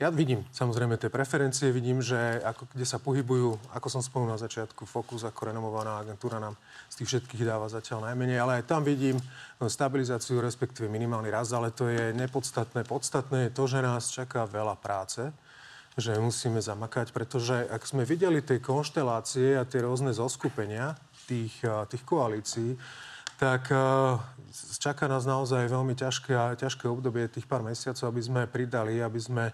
ja vidím samozrejme tie preferencie, vidím, že ako, kde sa pohybujú, ako som spomenul na začiatku, Focus ako renomovaná agentúra nám z tých všetkých dáva zatiaľ najmenej, ale aj tam vidím stabilizáciu, respektíve minimálny rast, ale to je nepodstatné. Podstatné je to, že nás čaká veľa práce, že musíme zamakať, pretože ak sme videli tie konštelácie a tie rôzne zoskupenia tých koalícií, tak čaká nás naozaj veľmi ťažké obdobie tých pár mesiacov, aby sme pridali, aby sme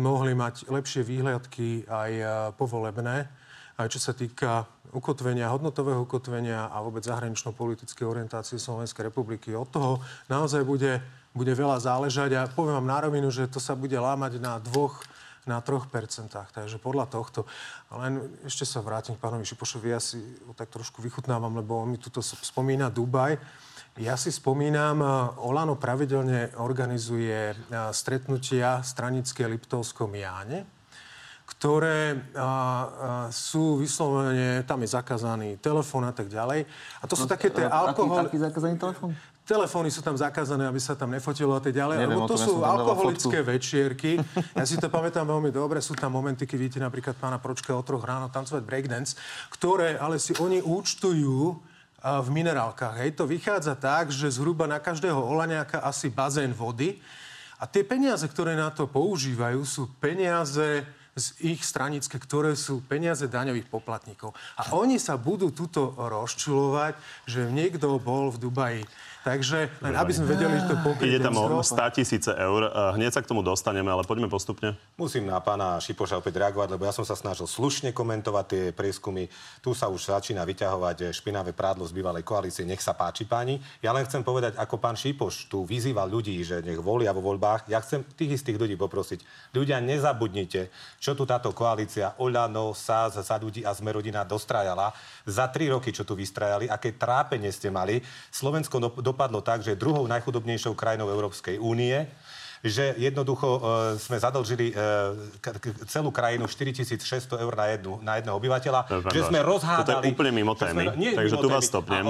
mohli mať lepšie výhľadky aj povolebné, aj čo sa týka ukotvenia, hodnotového ukotvenia a vôbec zahranično-politické orientácie Slovenskej republiky. Od toho naozaj bude veľa záležať a poviem vám na rovinu, že to sa bude lámať na 3%. Takže podľa tohto. Len ešte sa vrátim k pánovi Šipošovi. Ja si ho tak trošku vychutnávam, lebo on mi tuto spomína Dubaj. Ja si spomínam, OĽaNO pravidelne organizuje stretnutia stranické v Liptovskom Jáne, ktoré sú vyslovene, tam je zakázaný telefón a tak ďalej. A to sú také tie alkohol... Aký zakázaný telefón? Telefóny sú tam zakázané, aby sa tam nefotilo a tak ďalej. Lebo to sú alkoholické večierky. Ja si to pamätám veľmi dobre. Sú tam momenty, keď vidíte napríklad pána Pročka o 3:00 ráno tancovať breakdance, ktoré ale si oni účtujú v minerálkach. Hej, to vychádza tak, že zhruba na každého olaňáka asi bazén vody. A tie peniaze, ktoré na to používajú, sú peniaze z ich stranické, ktoré sú peniaze daňových poplatníkov. A oni sa budú tuto rozčulovať, že niekto bol v Dubaji. Takže, len aby sme vedeli, že to pokrytenie... Ide tam o 100 000 eur. Hneď sa k tomu dostaneme, ale poďme postupne. Musím na pána Šipoša opäť reagovať, lebo ja som sa snažil slušne komentovať tie prieskumy. Tu sa už začína vyťahovať špinavé prádlo z bývalej koalície. Nech sa páči, páni. Ja len chcem povedať, ako pán Šipoš tu vyzýval ľudí, že nech volia vo voľbách. Ja chcem tých istých ľudí poprosiť. Ľudia, nezabudnite, čo tu táto koalícia OĽaNO, SAS, Za ľudí a Sme rodina dostrajala. Za 3 roky, čo tu vystrajali, aké trápenie ste mali. Slovensko dopadlo tak, že druhou najchudobnejšou krajinou Európskej únie, že jednoducho sme zadlžili celú krajinu 4600 eur na jedného obyvateľa, že sme rozhádali... To je úplne mimo témy, takže tu vás stopnem.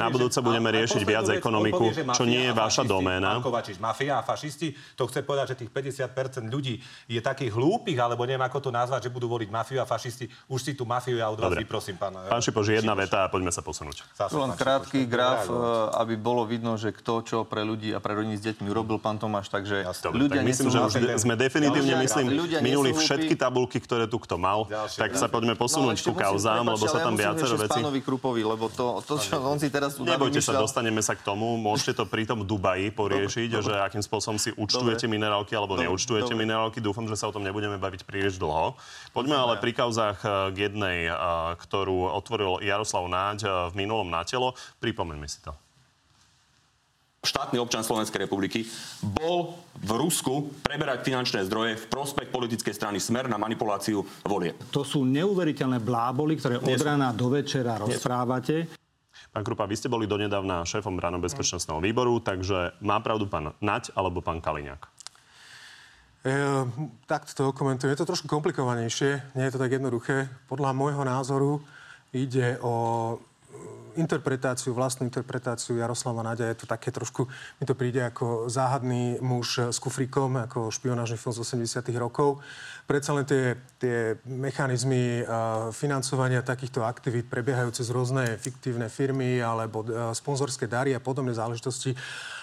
Na budúce budeme riešiť viac ekonomiku, čo nie je vaša doména. Mafia a fašisti, to chce povedať, že tých 50% ľudí je takých hlúpych, alebo neviem, ako to nazvať, že budú voliť mafiu a fašisti. Už si tú mafiu ja od vás vyprosím, pán... Pán Šipoš, jedna veta a poďme sa posunúť. Tu len krátky graf, aby bolo vidno, že kto čo pre ľudí a pre rodiny s deťmi urobil, pán Tomáš, takže Dobre, tak myslím, že už sme definitívne minuli všetky tabulky, ktoré tu kto mal. Tak sa poďme posunúť ku kauzám, lebo sa tam viacero vecí. Pánovi Krupovi, lebo to čo on si teraz tu navymýšľal. Nebojte sa, dostaneme sa k tomu. Môžete to pri tom Dubaji poriešiť, že akým spôsobom si účtujete minerálky alebo neúčtujete minerálky. Dúfam, že sa o tom nebudeme baviť príliš dlho. Poďme ale pri kauzách k jednej, ktorú otvoril Jaroslav Naď v minulom Na telo. Pripomeňme si to. Štátny občan Slovenskej republiky bol v Rusku preberať finančné zdroje v prospech politickej strany Smer na manipuláciu volieb. To sú neuveriteľné bláboli, ktoré od rána do večera rozprávate. Pán Krupa, vy ste boli donedávna šéfom branno-bezpečnostného výboru, takže má pravdu pán Naď alebo pán Kaliňák? Takto to komentujem. Je to trošku komplikovanejšie, nie je to tak jednoduché. Podľa môjho názoru ide o vlastnú interpretáciu Jaroslava Naďa. Je to také trošku, mi to príde ako záhadný muž s kufríkom, ako špionážny film z 80. rokov. Predsa len tie mechanizmy financovania takýchto aktivít prebiehajú cez rôzne fiktívne firmy alebo sponzorské dary a podobné záležitosti.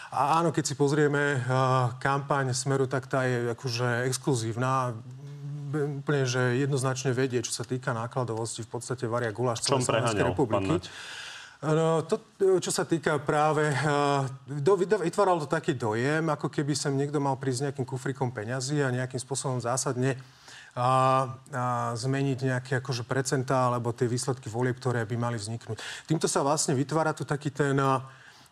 A áno, keď si pozrieme kampaň Smeru, tak tá je akože exkluzívna. Úplne, že jednoznačne vedie, čo sa týka nákladovosti, v podstate varia guláš celé Slovenskej republiky. No, to, čo sa týka práve... Vytváral to taký dojem, ako keby sem niekto mal prísť nejakým kufrikom peňazí a nejakým spôsobom zásadne zmeniť nejaké akože percentá alebo tie výsledky volieb, ktoré by mali vzniknúť. Týmto sa vlastne vytvára tu taký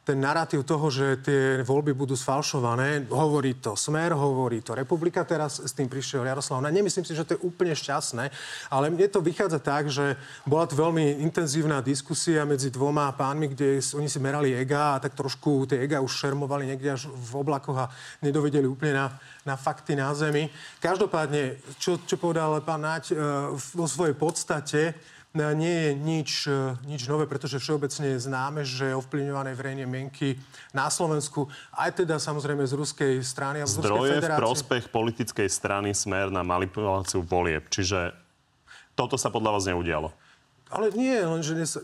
ten narratív toho, že tie voľby budú sfalšované. Hovorí to Smer, hovorí to Republika. Teraz s tým prišiel Jaroslav Naď. Nemyslím si, že to je úplne šťastné, ale mne to vychádza tak, že bola to veľmi intenzívna diskusia medzi dvoma pánmi, kde oni si merali ega a tak trošku tie ega už šermovali niekde až v oblakoch a nedovedeli úplne na fakty na zemi. Každopádne, čo povedal pán Naď vo svojej podstate, nie je nič nové, pretože všeobecne je známe, že ovplyvňované verejné mienky na Slovensku, aj teda samozrejme z ruskej strany a z Ruskej federácie. Zdroje v prospech politickej strany Smer na manipuláciu volieb. Čiže toto sa podľa vás neudialo? Ale nie, lenže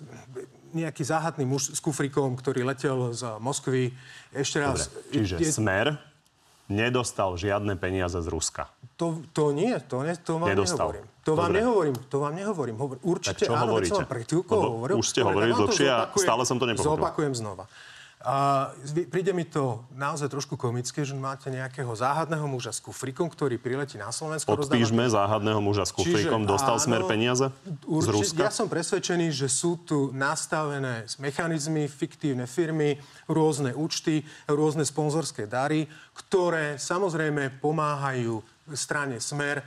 nejaký záhadný muž s kufrikom, ktorý letel z Moskvy, ešte raz... Dobre, čiže Smer nedostal žiadne peniaze z Ruska. To vám nehovorím. To vám nehovorím. Určite, áno, veď som vám pred chvíľkou hovoril. Už ste hovorili dlhšie a stále som to nepochopil. Zopakujem znova. Príde mi to naozaj trošku komické, že máte nejakého záhadného muža s kufrikom, ktorý priletí na Slovensko. Podpíšme záhadného muža s kufrikom. Čiže, dostal áno, Smer peniaze z Ruska? Ja som presvedčený, že sú tu nastavené mechanizmy, fiktívne firmy, rôzne účty, rôzne sponzorské dary, ktoré samozrejme pomáhajú strane Smer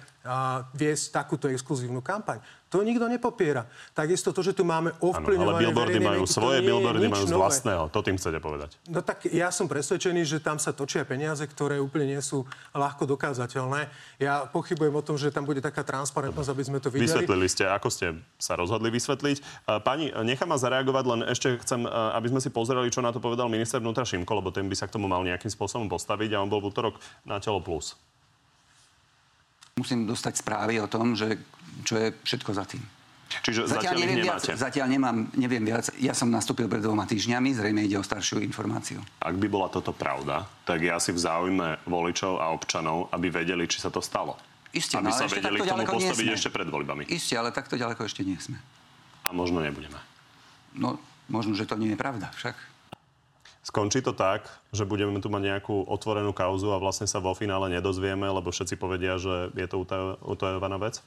viesť takúto exkluzívnu kampaň. To nikto nepopiera. Takisto to, že tu máme ovplyvňované... Áno, ale billboardy majú svoje, billboardy majú z vlastného. To tým chcete povedať. No tak ja som presvedčený, že tam sa točia peniaze, ktoré úplne nie sú ľahko dokázateľné. Ja pochybujem o tom, že tam bude taká transparentnosť, aby sme to videli. Vysvetlili ste, ako ste sa rozhodli vysvetliť. Pani, nechám ma zareagovať, len ešte chcem, aby sme si pozerali, čo na to povedal minister vnútra Šimko, lebo ten by sa k tomu mal nejakým spôsobom postaviť a on bol v utorok na Telo plus. Musím dostať správy o tom, že čo je všetko za tým. Čiže zatiaľ neviem viac. Neviem viac. Ja som nastúpil pred 2 týždňami, zrejme ide o staršiu informáciu. Ak by bola toto pravda, tak ja si v záujme voličov a občanov, aby vedeli, či sa to stalo. Isté, aby sa vedeli k tomu postaviť ešte pred voľbami. Isté, ale takto ďaleko ešte nie sme. A možno nebudeme. No, možno, že to nie je pravda však. Skončí to tak, že budeme tu mať nejakú otvorenú kauzu a vlastne sa vo finále nedozvieme, lebo všetci povedia, že je to utajovaná vec?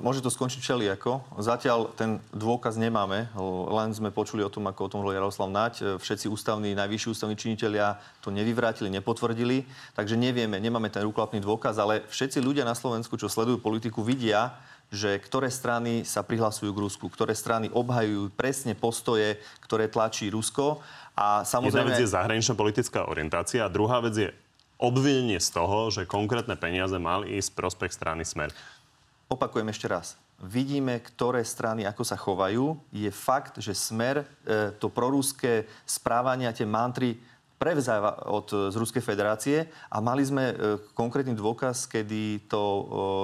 Môže to skončiť všelijako. Zatiaľ ten dôkaz nemáme. Len sme počuli o tom, ako o tom hovoril Jaroslav Naď. Všetci najvyšší ústavní činitelia to nevyvrátili, nepotvrdili. Takže nevieme, nemáme ten rukolapný dôkaz, ale všetci ľudia na Slovensku, čo sledujú politiku, vidia, že ktoré strany sa prihlasujú k Rusku, ktoré strany obhajujú presne postoje, ktoré tlačí Rusko. A samozrejme... Jedna vec je zahraničná politická orientácia a druhá vec je obvinenie z toho, že konkrétne peniaze mali ísť prospech strany Smer. Opakujem ešte raz. Vidíme, ktoré strany ako sa chovajú. Je fakt, že Smer to proruské správanie a tie mantry prevzáva z Ruskej federácie a mali sme konkrétny dôkaz, kedy to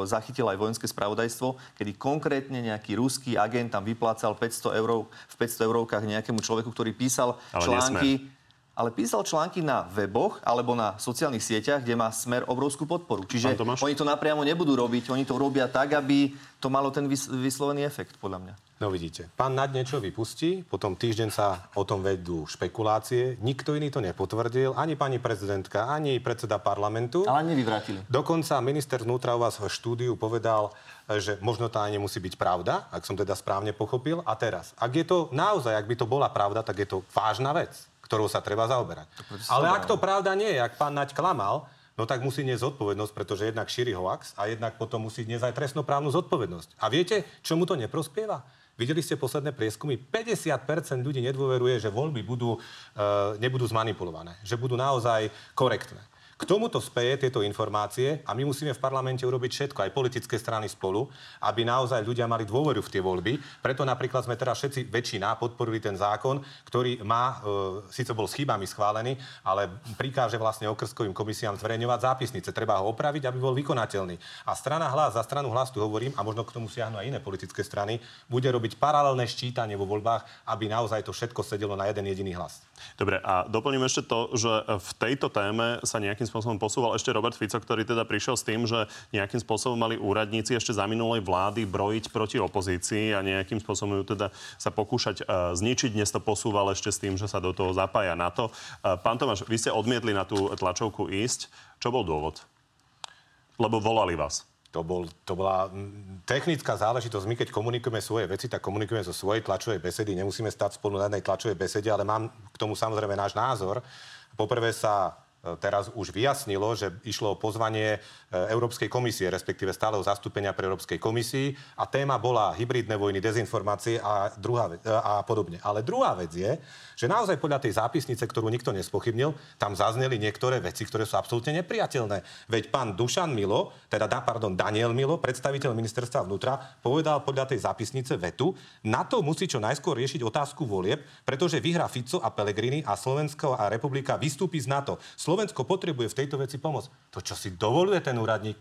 zachytilo aj vojenské spravodajstvo, kedy konkrétne nejaký ruský agent tam vyplácal 500 eur v 500 eurovkách nejakému človeku, ktorý písal články... Ale písal články na weboch alebo na sociálnych sieťach, kde má Smer obrovskú podporu. Čiže oni to napriamo nebudú robiť, oni to robia tak, aby to malo ten vyslovený efekt, podľa mňa. No vidíte, pán Naď niečo vypustí, potom týždeň sa o tom vedú špekulácie, nikto iný to nepotvrdil, ani pani prezidentka, ani predseda parlamentu. Ale nevyvrátili. Dokonca minister vnútra u vás v štúdiu povedal, že možno tá nemusí byť pravda, ak som teda správne pochopil. A teraz, ak je to naozaj, ak by to bola pravda, tak je to vážna vec, ktorou sa treba zaoberať. Ale ak to pravda nie je, ak pán Naď klamal, no tak musí niesť zodpovednosť, pretože jednak šíri hoax a jednak potom musí niesť aj trestnoprávnu zodpovednosť. A viete, čomu to neprospieva? Videli ste posledné prieskumy, 50% ľudí nedôveruje, že voľby nebudú zmanipulované, že budú naozaj korektné. K tomuto speje tieto informácie a my musíme v parlamente urobiť všetko, aj politické strany spolu, aby naozaj ľudia mali dôveru v tie voľby. Preto napríklad sme teraz všetci, väčšina, podporili ten zákon, ktorý má, síce bol s chybami schválený, ale prikáže vlastne okrskovým komisiám zverejňovať zápisnice. Treba ho opraviť, aby bol vykonateľný. A strana Hlas, za stranu Hlas tu hovorím, a možno k tomu siahnu aj iné politické strany, bude robiť paralelné ščítanie vo voľbách, aby naozaj to všetko sedelo na jeden jediný hlas. Dobre, a doplním ešte to, že v tejto téme sa nejakým spôsobom posúval ešte Robert Fico, ktorý teda prišiel s tým, že nejakým spôsobom mali úradníci ešte za minulej vlády brojiť proti opozícii a nejakým spôsobom ju teda sa pokúšať zničiť. Dnes to posúval ešte s tým, že sa do toho zapája NATO. Pán Tomáš, vy ste odmietli na tú tlačovku ísť. Čo bol dôvod? Lebo volali vás. To bola technická záležitosť. My, keď komunikujeme svoje veci, tak komunikujeme zo svojej tlačovej besedy. Nemusíme stať spolu na jednej tlačovej besede, ale mám k tomu samozrejme náš názor. Poprvé sa teraz už vyjasnilo, že išlo o pozvanie Európskej komisie, respektíve stáleho zastúpenia pre Európskej komisii a téma bola hybridné vojny, dezinformácie a podobne. Ale druhá vec je, že naozaj podľa tej zápisnice, ktorú nikto nespochybnil, tam zazneli niektoré veci, ktoré sú absolútne nepriateľné. Veď pán Daniel Milo, predstaviteľ ministerstva vnútra, povedal podľa tej zápisnice vetu: NATO musí čo najskôr riešiť otázku volieb, pretože vyhrá Fico a Pellegrini a Slovensko a Republika vystúpi z NATO. Slovensko potrebuje v tejto veci pomoc. To, čo si dovoluje ten úradník,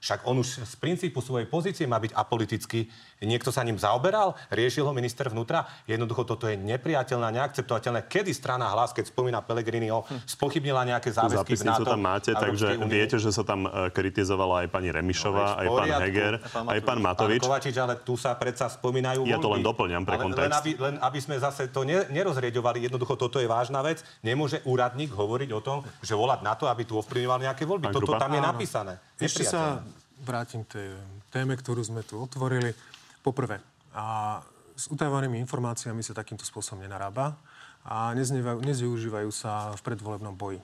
však on už z princípu svojej pozície má byť apolitický. Niekto sa ním zaoberal, riešil ho minister vnútra. Jednoducho toto je nepriateľné, neakceptovateľné. Kedy strana Hlas, keď spomína Pellegriniho, spochybnila nejaké záväzky v NATO? Zápisnicu tam máte, takže viete, že sa tam kritizovala aj pani Remišová, aj pán Heger, aj pán Matovič. Pán Kovačič, ale tu sa predsa spomínajú voľby. Ja to len doplňam pre kontext. Len aby sme zase to nerozrieďovali. Jednoducho toto je vážna vec. Nemôže úradník hovoriť o tom, že volať na to, aby tu ovplyvňoval nejaké voľby. Toto tam je napísané. Ešte sa vrátim k tej téme, ktorú sme tu otvorili. Poprvé, a s utajovanými informáciami sa takýmto spôsobom nenarába a nevyužívajú sa v predvolebnom boji.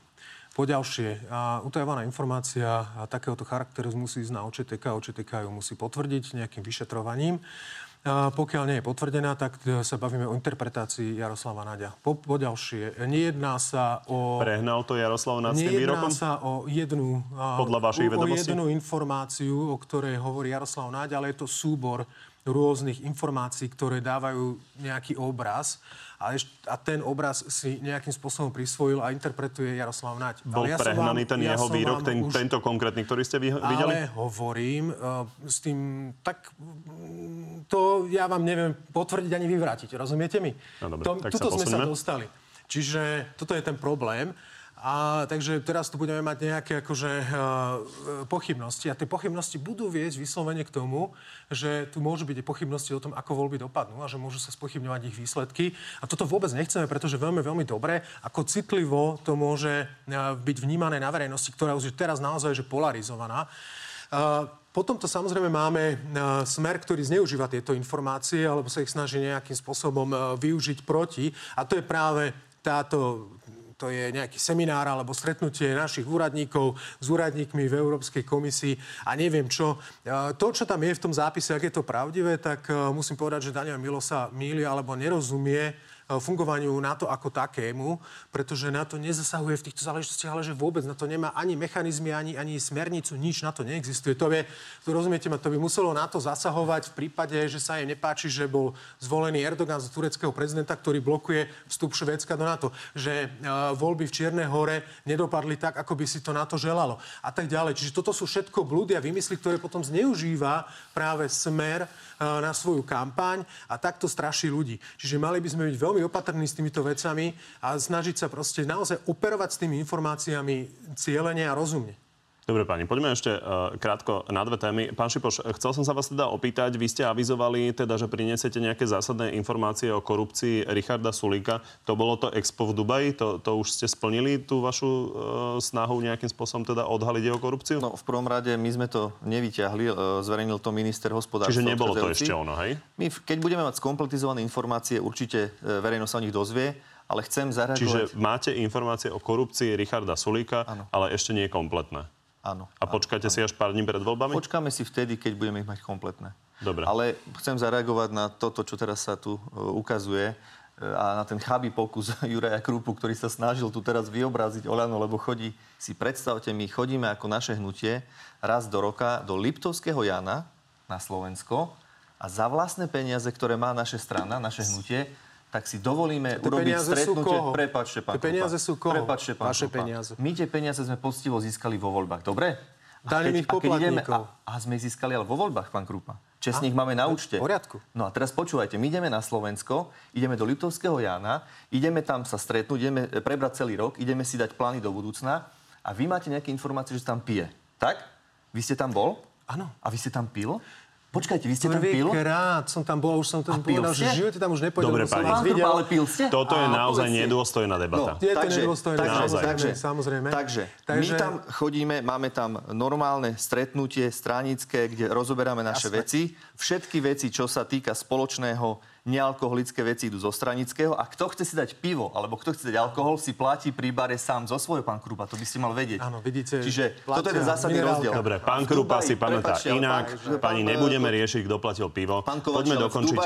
Poďalšie, utajovaná informácia takéhoto charakteru musí ísť na OČTK, OČTK ju musí potvrdiť nejakým vyšetrovaním. Pokiaľ nie je potvrdená, tak sa bavíme o interpretácii Jaroslava Naďa. Poďalšie, nejedná sa o... Prehnal to Jaroslav Naď s tým výrokom? Nejedná sa o jednu... Podľa vašich vedomostí? O jednu informáciu, o ktorej hovorí Jaroslav Naď, ale je to súbor rôznych informácií, ktoré dávajú nejaký obraz a ten obraz si nejakým spôsobom prisvojil a interpretuje Jaroslav Naď. Bol prehnaný ten jeho výrok, tento konkrétny, ktorý ste videli? Ale hovorím s tým, tak to ja vám neviem potvrdiť ani vyvrátiť, rozumiete mi? No, dobre, tuto sme sa dostali. Čiže toto je ten problém. A takže teraz tu budeme mať nejaké pochybnosti. A tie pochybnosti budú viesť vyslovene k tomu, že tu môžu byť pochybnosti o tom, ako voľby dopadnú a že môžu sa spochybňovať ich výsledky. A toto vôbec nechceme, pretože veľmi, veľmi dobre, ako citlivo to môže byť vnímané na verejnosti, ktorá už je teraz naozaj že polarizovaná. Potom to samozrejme máme Smer, ktorý zneužíva tieto informácie alebo sa ich snaží nejakým spôsobom využiť proti. A to je práve to je nejaký seminár alebo stretnutie našich úradníkov s úradníkmi v Európskej komisii a neviem čo. To, čo tam je v tom zápise, ak je to pravdivé, tak musím povedať, že Daniel Milo sa mýli alebo nerozumie fungovaniu NATO ako takému, pretože NATO nezasahuje v týchto záležitostiach, ale že vôbec NATO nemá ani mechanizmy, ani smernicu, nič NATO neexistuje. To by muselo NATO zasahovať v prípade, že sa im nepáči, že bol zvolený Erdogan za tureckého prezidenta, ktorý blokuje vstup Švédska do NATO, že voľby v Čiernej hore nedopadli tak, ako by si to NATO želalo a tak ďalej. Čiže toto sú všetko blúdy a vymysly, ktoré potom zneužíva práve Smer na svoju kampaň a takto straší ľudí. Čiže mali by sme byť veľmi opatrní s týmito vecami a snažiť sa proste naozaj operovať s tými informáciami cielene a rozumne. Dobre, páni, poďme ešte krátko na dve témy. Pán Šipoš, chcel som sa vás teda opýtať, vy ste avizovali teda, že prinesiete nejaké zásadné informácie o korupcii Richarda Sulíka. To bolo to Expo v Dubaji? To už ste splnili tú vašu snahu nejakým spôsobom teda odhaliť jeho korupciu? No, v prvom rade my sme to nevyťahli, zverejnil to minister hospodárstva. Čiže nebolo to ešte ono, hej? My, keď budeme mať skompletizované informácie, určite verejnosť sa o nich dozvie. Ale chcem zareagovať. Čiže máte informácie o korupcii Richarda Sulíka, áno, ale ešte nie kompletné. Áno. A počkáte si až pár dní pred voľbami? Počkáme si vtedy, keď budeme ich mať kompletné. Dobre. Ale chcem zareagovať na toto, čo teraz sa tu ukazuje. a na ten chabý pokus Juraja Krupu, ktorý sa snažil tu teraz vyobraziť OĽaNO, lebo chodí, si predstavte, my chodíme ako naše hnutie raz do roka do Liptovského Jána na Slovensko a za vlastné peniaze, ktoré má naša strana, naše hnutie, tak si dovolíme urobiť stretnutie. Prepáčte, pán Krupa. Peniaze sú koho? Prepáčte, pán Krupa. My tie peniaze sme poctivo získali vo voľbách, dobre? Daňových poplatníkov. A sme ich získali ale vo voľbách, pán Krupa. Čestných máme na účte. V poriadku. No a teraz počúvajte, my ideme na Slovensko, ideme do Liptovského Jána, ideme tam sa stretnúť, ideme prebrať celý rok, ideme si dať plány do budúcna a vy máte nejaké informácie, že tam pije. Tak? Vy ste tam bol? Áno. A vy ste tam pil? Počkajte, vy ste tam pil? Prvýkrát som tam bol, už som tam povedal, že živote tam už nepôjdem. Dobre, pani, ale pil ste? Toto je naozaj nedôstojná debata. No, je to nedôstojná debata, samozrejme. Takže my tam chodíme, máme tam normálne stretnutie stranícke, kde rozoberáme naše veci. Všetky veci, čo sa týka spoločného, nealkoholické veci idú zo stranického a kto chce si dať pivo, alebo kto chce dať alkohol, si platí pri bare sám zo svojho, pán Krupa. To by ste mal vedieť. Áno, vidíte. Čiže toto je ten zásadný rozdiel. Dobre, pán Krupa si pamätá inak. Pani, nebudeme riešiť, kto platil pivo. Pán Kovač, poďme dokončiť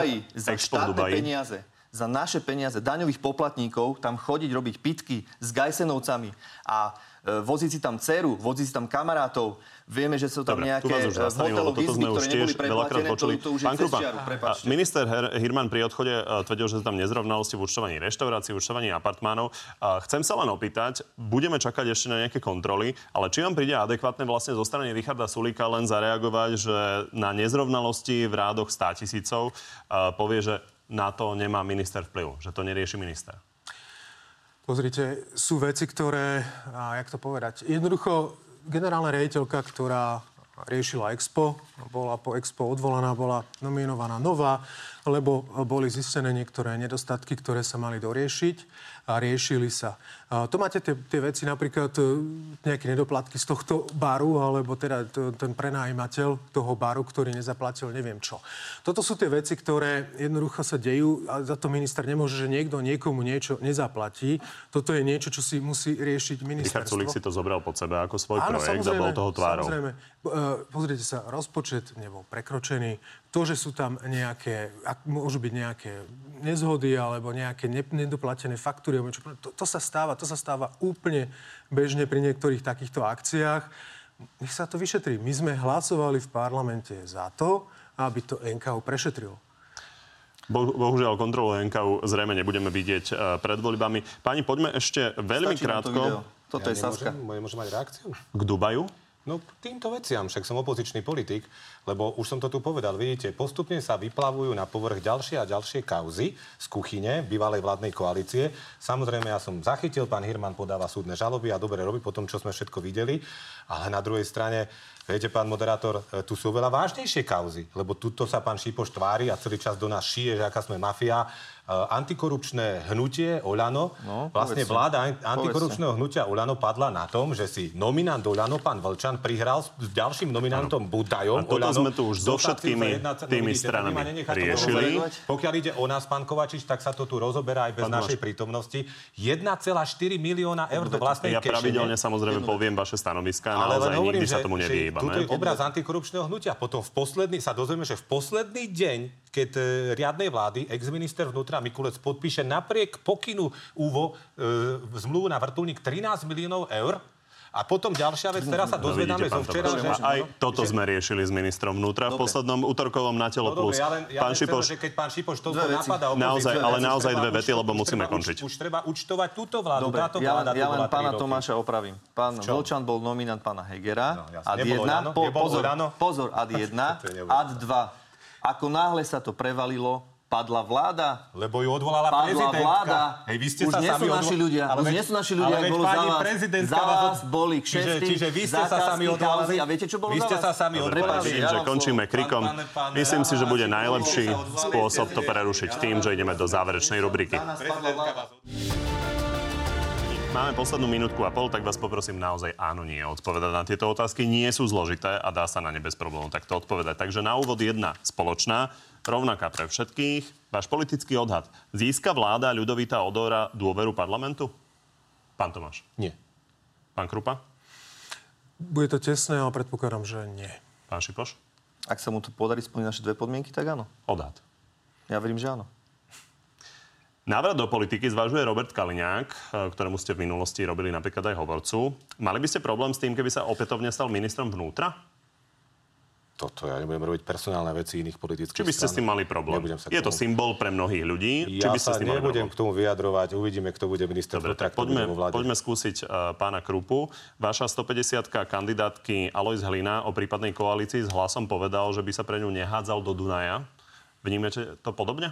Expo v Dubaji. Peniaze, za naše peniaze, daňových poplatníkov, tam chodiť robiť pitky s Gajsenovcami a voziť si tam dceru, voziť si tam kamarátov. Vieme, že sú tam nejaké hotelové izby, ktoré neboli preplatené. To už je cez čiaru, prepáčte. Minister Hirman pri odchode tvrdil, že sú tam nezrovnalosti v účtovaní reštaurácií, v účtovaní apartmánov. Chcem sa len opýtať, budeme čakať ešte na nejaké kontroly, ale či vám príde adekvátne vlastne zo strany Richarda Sulíka len zareagovať, že na nezrovnalosti v rádoch 100 000 povie, že na to nemá minister vplyv, že to nerieši minister? Pozrite, sú veci, ktoré, jak to povedať, jednoducho generálna riaditeľka, ktorá riešila Expo, bola po Expo odvolaná, bola nominovaná nová, lebo boli zistené niektoré nedostatky, ktoré sa mali doriešiť a riešili sa. To máte tie veci, napríklad nejaké nedoplatky z tohto baru, alebo teda ten prenajímateľ toho baru, ktorý nezaplatil neviem čo. Toto sú tie veci, ktoré jednoducho sa dejú a za to minister nemôže, že niekto niekomu niečo nezaplatí. Toto je niečo, čo si musí riešiť ministerstvo. Richard Sulík si to zobral pod seba ako svoj projekt a bol toho tvárou. Samozrejme. Pozrite sa, rozpočet nebol prekročený. To, že sú tam nejaké, môžu byť nejaké nezhody alebo nejaké nedoplatené faktúry, to sa stáva úplne bežne pri niektorých takýchto akciách. Nech sa to vyšetrí. My sme hlasovali v parlamente za to, aby to NKU prešetrilo. Bohužiaľ, kontrolu NKU zrejme nebudeme vidieť pred voľbami. Páni, poďme ešte veľmi krátko. Toto je Saska. Môžem mať reakciu? K Dubaju? No týmto veciam, však som opozičný politik, lebo už som to tu povedal, vidíte, postupne sa vyplavujú na povrch ďalšie a ďalšie kauzy z kuchyne bývalej vládnej koalície. Samozrejme, ja som zachytil, pán Hirman podáva súdne žaloby a dobre robí po tom, čo sme všetko videli, ale na druhej strane, viete, pán moderátor, tu sú veľa vážnejšie kauzy, lebo tuto sa pán Šipoš tvári a celý čas do nás šije, že aká sme mafia. Antikorupčné hnutie OĽaNO, vlastne vláda antikorupčného hnutia OĽaNO padla na tom, že si nominant OĽaNO, pán Vlčan, prihral s ďalším nominantom Budajom. A toto sme tu už so všetkými tými stranami riešili. Pokiaľ ide o nás, pán Kovačič, tak sa to tu rozoberá aj bez našej prítomnosti. 1,4 milióna eur do vlastnej kešene. Ja pravidelne samozrejme poviem vaše stanoviská, ale naozaj nikdy sa tomu nevyhýbame. Tuto je obraz antikorupčného hnutia. Potom sa dozvieme, že v posledný deň, keď riadnej vlády exminister vnútra Mikulec podpíše napriek pokynu ÚVO zmluvu na vrtuľník 13 miliónov eur. A potom ďalšia vec, teraz sa dozvedáme zo včera. Aj toto sme riešili s ministrom vnútra v poslednom útorkovom Na telo plus. Pán Šipoš, keď pán Šipoš to napadá opozíciu, ale naozaj dve vety, lebo musíme končiť. Už treba účtovať túto vládu, táto vláda. Ja len pána Tomáša opravím. Pán Vlčan bol nominant pána Hegera. Ad 1, pozor, ad 1, ad 2. Ako náhle sa to prevalilo, padla vláda. Lebo ju odvolala prezidentka. Vláda. Hej, vy ste už sa sami odvolali. Už nie sú naši ľudia, bolo za vás. Za vás boli kšefty. Čiže vy ste sa sami odvolali. A viete, čo bolo za vás? Vy ste sa sami odvolali. Že končíme krikom. Myslím si, že bude najlepší spôsob to prerušiť tým, že ideme do záverečnej rubriky. Máme poslednú minútku a pol, tak vás poprosím naozaj áno, nie odpovedať na tieto otázky. Nie sú zložité a dá sa na ne bez problémov takto odpovedať. Takže na úvod jedna spoločná, rovnaká pre všetkých. Váš politický odhad. Získa vláda Ľudovíta Ódora dôveru parlamentu? Pán Tomáš? Nie. Pán Krupa? Bude to tesné, ale predpokladám, že nie. Pán Šipoš? Ak sa mu to podarí splniť naše dve podmienky, tak áno. Odhad? Ja verím, že áno. Návrat do politiky zvažuje Róbert Kaliňák, ktorému ste v minulosti robili napríklad aj hovorcu. Mali by ste problém s tým, keby sa opätovne stal ministrom vnútra? Toto ja nebudem robiť personálne veci iných politických strán. Či by ste s tým mali problém? Je to symbol pre mnohých ľudí. Ja sa nebudem k tomu vyjadrovať. Uvidíme, kto bude minister vnútra. Poďme skúsiť pána Krupu. Vaša 150-ka kandidátky Alojz Hlina o prípadnej koalícii s Hlasom povedal, že by sa pre ňu nehádzal do Dunaja. Vnímate to podobne?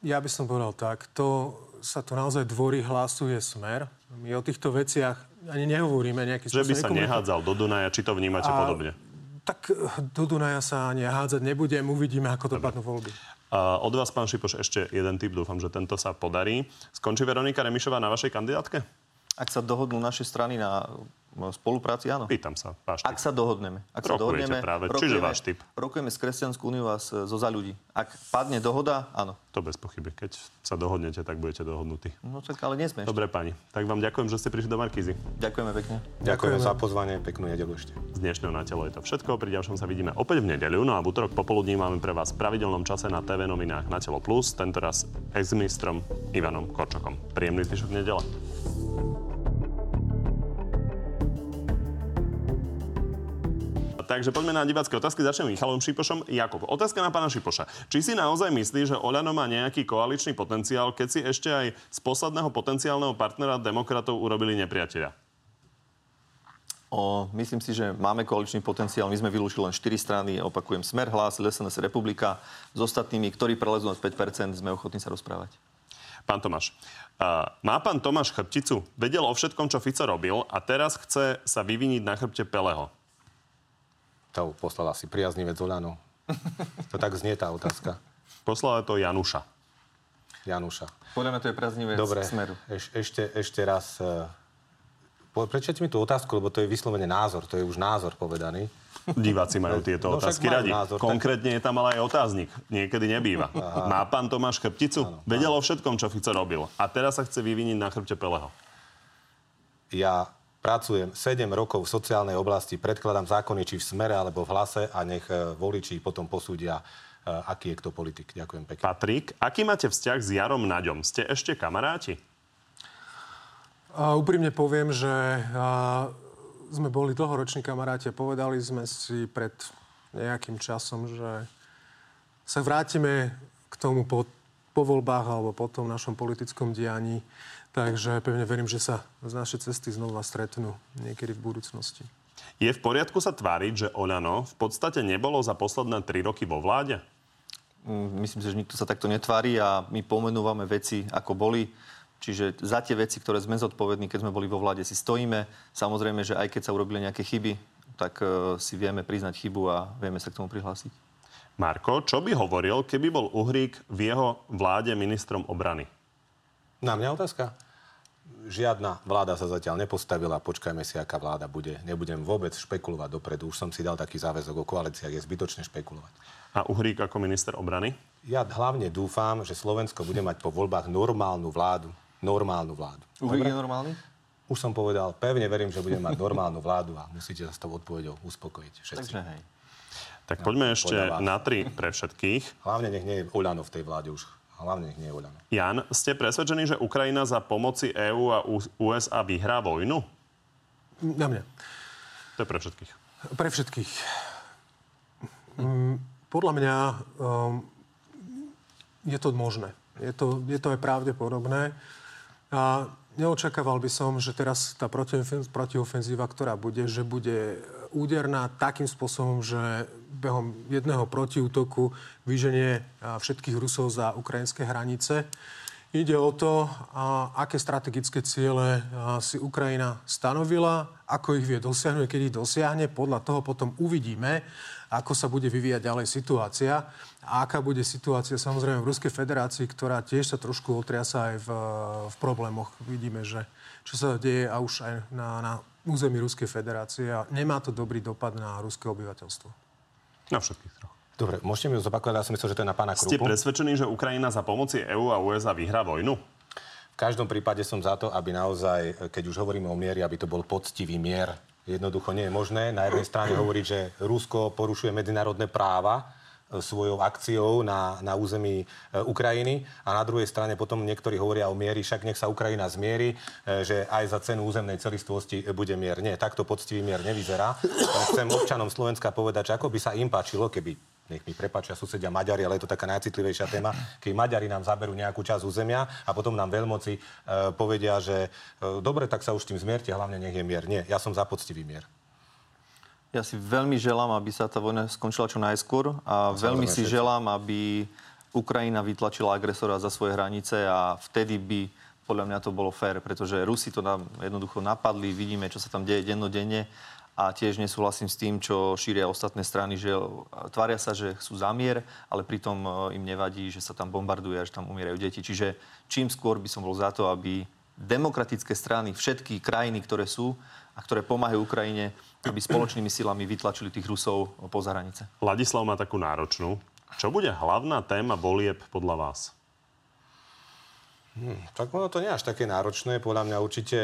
Ja by som povedal tak, to sa tu naozaj dvorí Hlasu je Smer. My o týchto veciach ani nehovoríme nejaký spôsob. Že by sa nehádzal do Dunaja, či to vnímate podobne? Tak do Dunaja sa nehádzať nebudem, uvidíme, ako dopadnú voľby. Od vás, pán Šipoš, ešte jeden tip, dúfam, že tento sa podarí. Skončí Veronika Remišová na vašej kandidátke? Ak sa dohodnú naše strany na spolupráci, áno. Pýtam sa, váš tip. Ak sa dohodneme. Čiže váš tip. Rokujeme s Kresťanskou úniou a so Za ľudí. Ak padne dohoda, áno. To bez pochyby. Keď sa dohodnete, tak budete dohodnutí. No tak ale nesmieš. Dobre, pani. Tak vám ďakujem, že ste prišli do Markízy. Ďakujeme pekne. Ďakujem za pozvanie. Peknú nedeľu ešte. Z dnešného Na telo je to všetko. Pri ďalšom sa vidíme opäť v nedeľu. No a v utorok popoludní máme pre vás v pravidelnom čase na TV novinách Na telo plus, tentoraz ex-ministrom Ivanom Korčokom. Príjemný zvyšok nedele. Takže poďme na divácké otázky. Začneme Michalom Šipošom. Jakub, otázka na pána Šipoša. Či si naozaj myslí, že OĽaNO má nejaký koaličný potenciál, keď si ešte aj z posledného potenciálneho partnera demokratov urobili nepriateľa? Myslím si, že máme koaličný potenciál. My sme vylúčili len 4 strany. Opakujem, Smer, Hlas, SNS, Republika. S ostatnými, ktorí prelezú od 5%, sme ochotní sa rozprávať. Pán Tomáš, má pán Tomáš chrbticu? Vedel o všetkom, čo Fico robil a teraz chce sa vyviniť na chrbte Pelleho. To poslala si priaznivec OĽaNO. To tak znie tá otázka. Poslala to Januša. Podľa mňa to je priaznivec Smeru. Dobre, ešte raz. Prečítajte mi tú otázku, lebo to je vyslovene názor. To je už názor povedaný. Diváci majú tieto otázky radi. Konkrétne je tam ale aj otáznik. Niekedy nebýva. Aha. Má pán Tomáš chrbticu? Áno, vedel o všetkom, čo Fico robil. A teraz sa chce vyviniť na chrbte Pelleho. Ja pracujem 7 rokov v sociálnej oblasti, predkladám zákony či v Smere alebo v Hlase a nech voliči potom posúdia, aký je kto politik. Ďakujem pekne. Patrik, aký máte vzťah s Jarom Naďom? Ste ešte kamaráti? Úprimne poviem, že sme boli dlhoroční kamaráti a povedali sme si pred nejakým časom, že sa vrátime k tomu po voľbách alebo po tom našom politickom dianí. Takže pevne verím, že sa z našej cesty znova stretnú niekedy v budúcnosti. Je v poriadku sa tváriť, že OĽaNO v podstate nebolo za posledné 3 roky vo vláde? Myslím si, že nikto sa takto netvári a my pomenúvame veci, ako boli. Čiže za tie veci, ktoré sme zodpovední, keď sme boli vo vláde, si stojíme. Samozrejme, že aj keď sa urobili nejaké chyby, tak si vieme priznať chybu a vieme sa k tomu prihlásiť. Marko, čo by hovoril, keby bol Uhrík v jeho vláde ministrom obrany? Na mňa otázka? Žiadna vláda sa zatiaľ nepostavila. Počkajme si, aká vláda bude. Nebudem vôbec špekulovať dopredu. Už som si dal taký záväzok o koalíciách. Je zbytočné špekulovať. A Uhrík ako minister obrany? Ja hlavne dúfam, že Slovensko bude mať po voľbách normálnu vládu. Normálnu vládu. Uhrík je normálny? Už som povedal, pevne verím, že budeme mať normálnu vládu a musíte sa s tou odpoveďou uspokojiť všetci. Takže hej. Tak poďme ešte na 3 pre všetkých. Hlavne nech nie je OĽaNO v tej vláde už. Hlavne nie je OĽaNO. Jan, ste presvedčení, že Ukrajina za pomoci EÚ a USA vyhrá vojnu? Na mňa. To je pre všetkých. Pre všetkých. Podľa mňa je to možné. Je to aj pravdepodobné. A neočakával by som, že teraz tá protiofenzíva, ktorá bude, že bude úderná takým spôsobom, že behom jedného protiútoku vyženie všetkých Rusov za ukrajinské hranice. Ide o to, aké strategické ciele si Ukrajina stanovila, ako ich vie dosiahnuť, keď ich dosiahne. Podľa toho potom uvidíme, ako sa bude vyvíjať ďalej situácia a aká bude situácia samozrejme v Ruskej federácii, ktorá tiež sa trošku otriasa aj v problémoch. Vidíme, že čo sa deje a už aj na území Ruskej federácie a nemá to dobrý dopad na ruské obyvateľstvo. Na všetkých troch. Dobre, môžete mi zopakovať, ja som myslel, že to je na pána Krupu. Ste presvedčení, že Ukrajina za pomoci EÚ a USA vyhrá vojnu? V každom prípade som za to, aby naozaj, keď už hovoríme o mieri, aby to bol poctivý mier. Jednoducho nie je možné na jednej strane hovoriť, že Rusko porušuje medzinárodné práva svojou akciou na území Ukrajiny. A na druhej strane potom niektorí hovoria o mieri, však nech sa Ukrajina zmieri, že aj za cenu územnej celistvosti bude mier. Nie, takto poctivý mier nevyzerá. Chcem občanom Slovenska povedať, že ako by sa im páčilo, keby, nech mi prepáčia susedia Maďari, ale je to taká najcitlivejšia téma, keď Maďari nám zaberú nejakú časť územia a potom nám veľmoci povedia, že dobre, tak sa už tým zmierte, hlavne nech je mier. Nie, ja som za poctivý mier. Ja si veľmi želám, aby sa tá vojna skončila čo najskôr a veľmi si želám, aby Ukrajina vytlačila agresora za svoje hranice a vtedy by, podľa mňa, to bolo fér, pretože Rusi to nám jednoducho napadli, vidíme, čo sa tam deje dennodenne. A tiež nesúhlasím s tým, čo šíria ostatné strany, že tvária sa, že sú za mier, ale pritom im nevadí, že sa tam bombarduje a že tam umierajú deti. Čiže čím skôr by som bol za to, aby demokratické strany, všetky krajiny, ktoré sú a ktoré pomáhajú Ukrajine, aby spoločnými silami vytlačili tých Rusov poza hranice. Ladislav má takú náročnú. Čo bude hlavná téma volieb podľa vás? Tak ono to nie až také náročné. Podľa mňa určite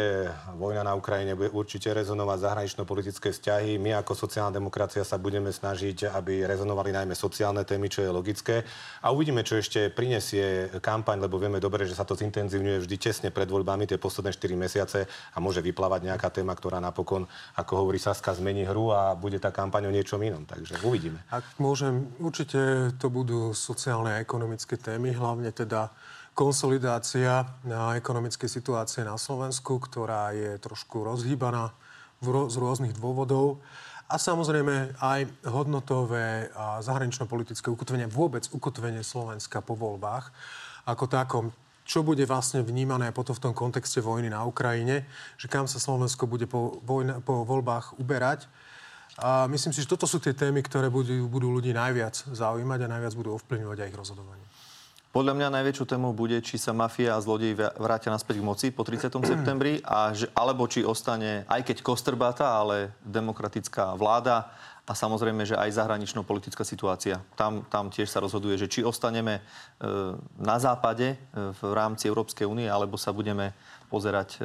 vojna na Ukrajine bude určite rezonovať zahranično-politické vzťahy. My ako sociálna demokracia sa budeme snažiť, aby rezonovali najmä sociálne témy, čo je logické. A uvidíme, čo ešte prinesie kampaň, lebo vieme dobre, že sa to zintenzívňuje vždy tesne pred voľbami tie posledné 4 mesiace a môže vyplávať nejaká téma, ktorá napokon, ako hovorí Saska, zmení hru a bude tá kampaň o niečom inom. Takže uvidíme. Ak môžem, určite to budú sociálne a ekonomické témy, hlavne teda konsolidácia ekonomickej situácie na Slovensku, ktorá je trošku rozhýbaná z rôznych dôvodov. A samozrejme aj hodnotové a zahranično-politické ukotvenie, vôbec ukotvenie Slovenska po voľbách ako takom. Čo bude vlastne vnímané potom v tom kontexte vojny na Ukrajine, že kam sa Slovensko bude po voľbách uberať. A myslím si, že toto sú tie témy, ktoré budú ľudí najviac zaujímať a najviac budú ovplyvňovať aj ich rozhodovanie. Podľa mňa najväčšou témou bude, či sa mafia a zlodej vrátia naspäť k moci po 30. septembri, alebo či ostane, aj keď kostrbáta, ale demokratická vláda a samozrejme, že aj zahranično-politická situácia. Tam tiež sa rozhoduje, že či ostaneme na západe v rámci Európskej únie, alebo sa budeme pozerať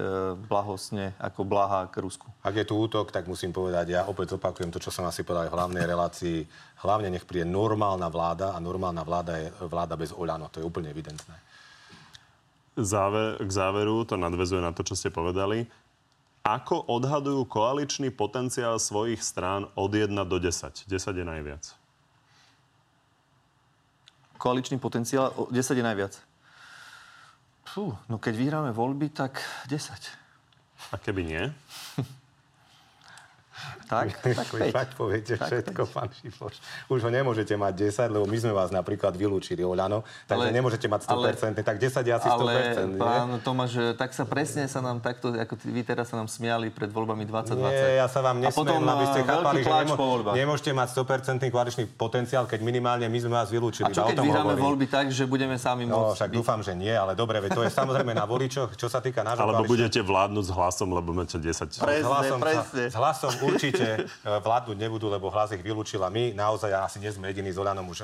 blahosne ako bláha k Rusku. Ak je tu útok, tak musím povedať, ja opäť opakujem to, čo som asi povedal v hlavnej relácii. Hlavne nech príde normálna vláda a normálna vláda je vláda bez OĽaNO. To je úplne evidentné. K záveru to nadväzuje na to, čo ste povedali. Ako odhadujú koaličný potenciál svojich strán od 1 do 10? 10 je najviac. Koaličný potenciál 10 je najviac. No keď vyhráme voľby, tak 10. A keby nie? tak vy fakt poviete tak všetko, 5. Pán Šipoš. Už ho nemôžete mať 10, lebo my sme vás napríklad vylúčili, OĽaNO, takže nemôžete mať 100%, tak 10 je asi 100%. Ale pán Tomáš, tak sa presne sa nám takto, ako vy teraz sa nám smiali pred voľbami 2020. Nie, ja sa vám nesmiem, aby ste chápali, že nemôžete mať 100% koaličný potenciál, keď minimálne my sme vás vylúčili. A čo keď vyhráme voľby tak, že budeme sami môcť? No, však dúfam, že nie, ale dobre, veď to je samozrejme na voličoch, čo sa týka nášho. Alebo budete vládnuť s Hlasom, lebo máte 10. S Hlasom určite vládnuť nebudú, lebo Hlas ich vylúčila. My naozaj asi nie sme jediní s OĽaNom, už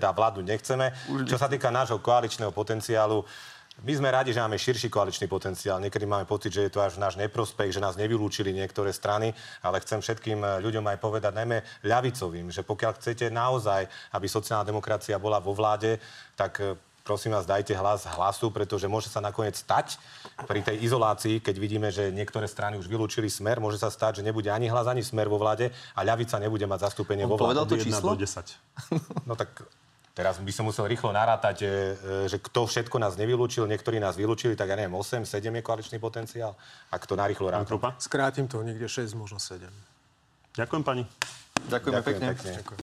vládnuť nechceme. Čo sa týka nášho koaličného potenciálu, my sme radi, že máme širší koaličný potenciál. Niekedy máme pocit, že je to až náš neprospech, že nás nevylúčili niektoré strany, ale chcem všetkým ľuďom aj povedať, najmä ľavicovým, že pokiaľ chcete naozaj, aby sociálna demokracia bola vo vláde, tak prosím vás, dajte hlas Hlasu, pretože môže sa nakoniec stať pri tej izolácii, keď vidíme, že niektoré strany už vylúčili Smer, môže sa stať, že nebude ani Hlas, ani Smer vo vláde a ľavica nebude mať zastúpenie vo vláde. On povedal to číslo? 10. No tak teraz by som musel rýchlo narátať, že kto všetko nás nevylúčil, niektorí nás vylúčili, tak ja neviem, 8, 7 je koaličný potenciál. Ak to narýchlo rátam. Skrátim to, niekde 6, možno 7. Ďakujem pani. Ďakujem pekne.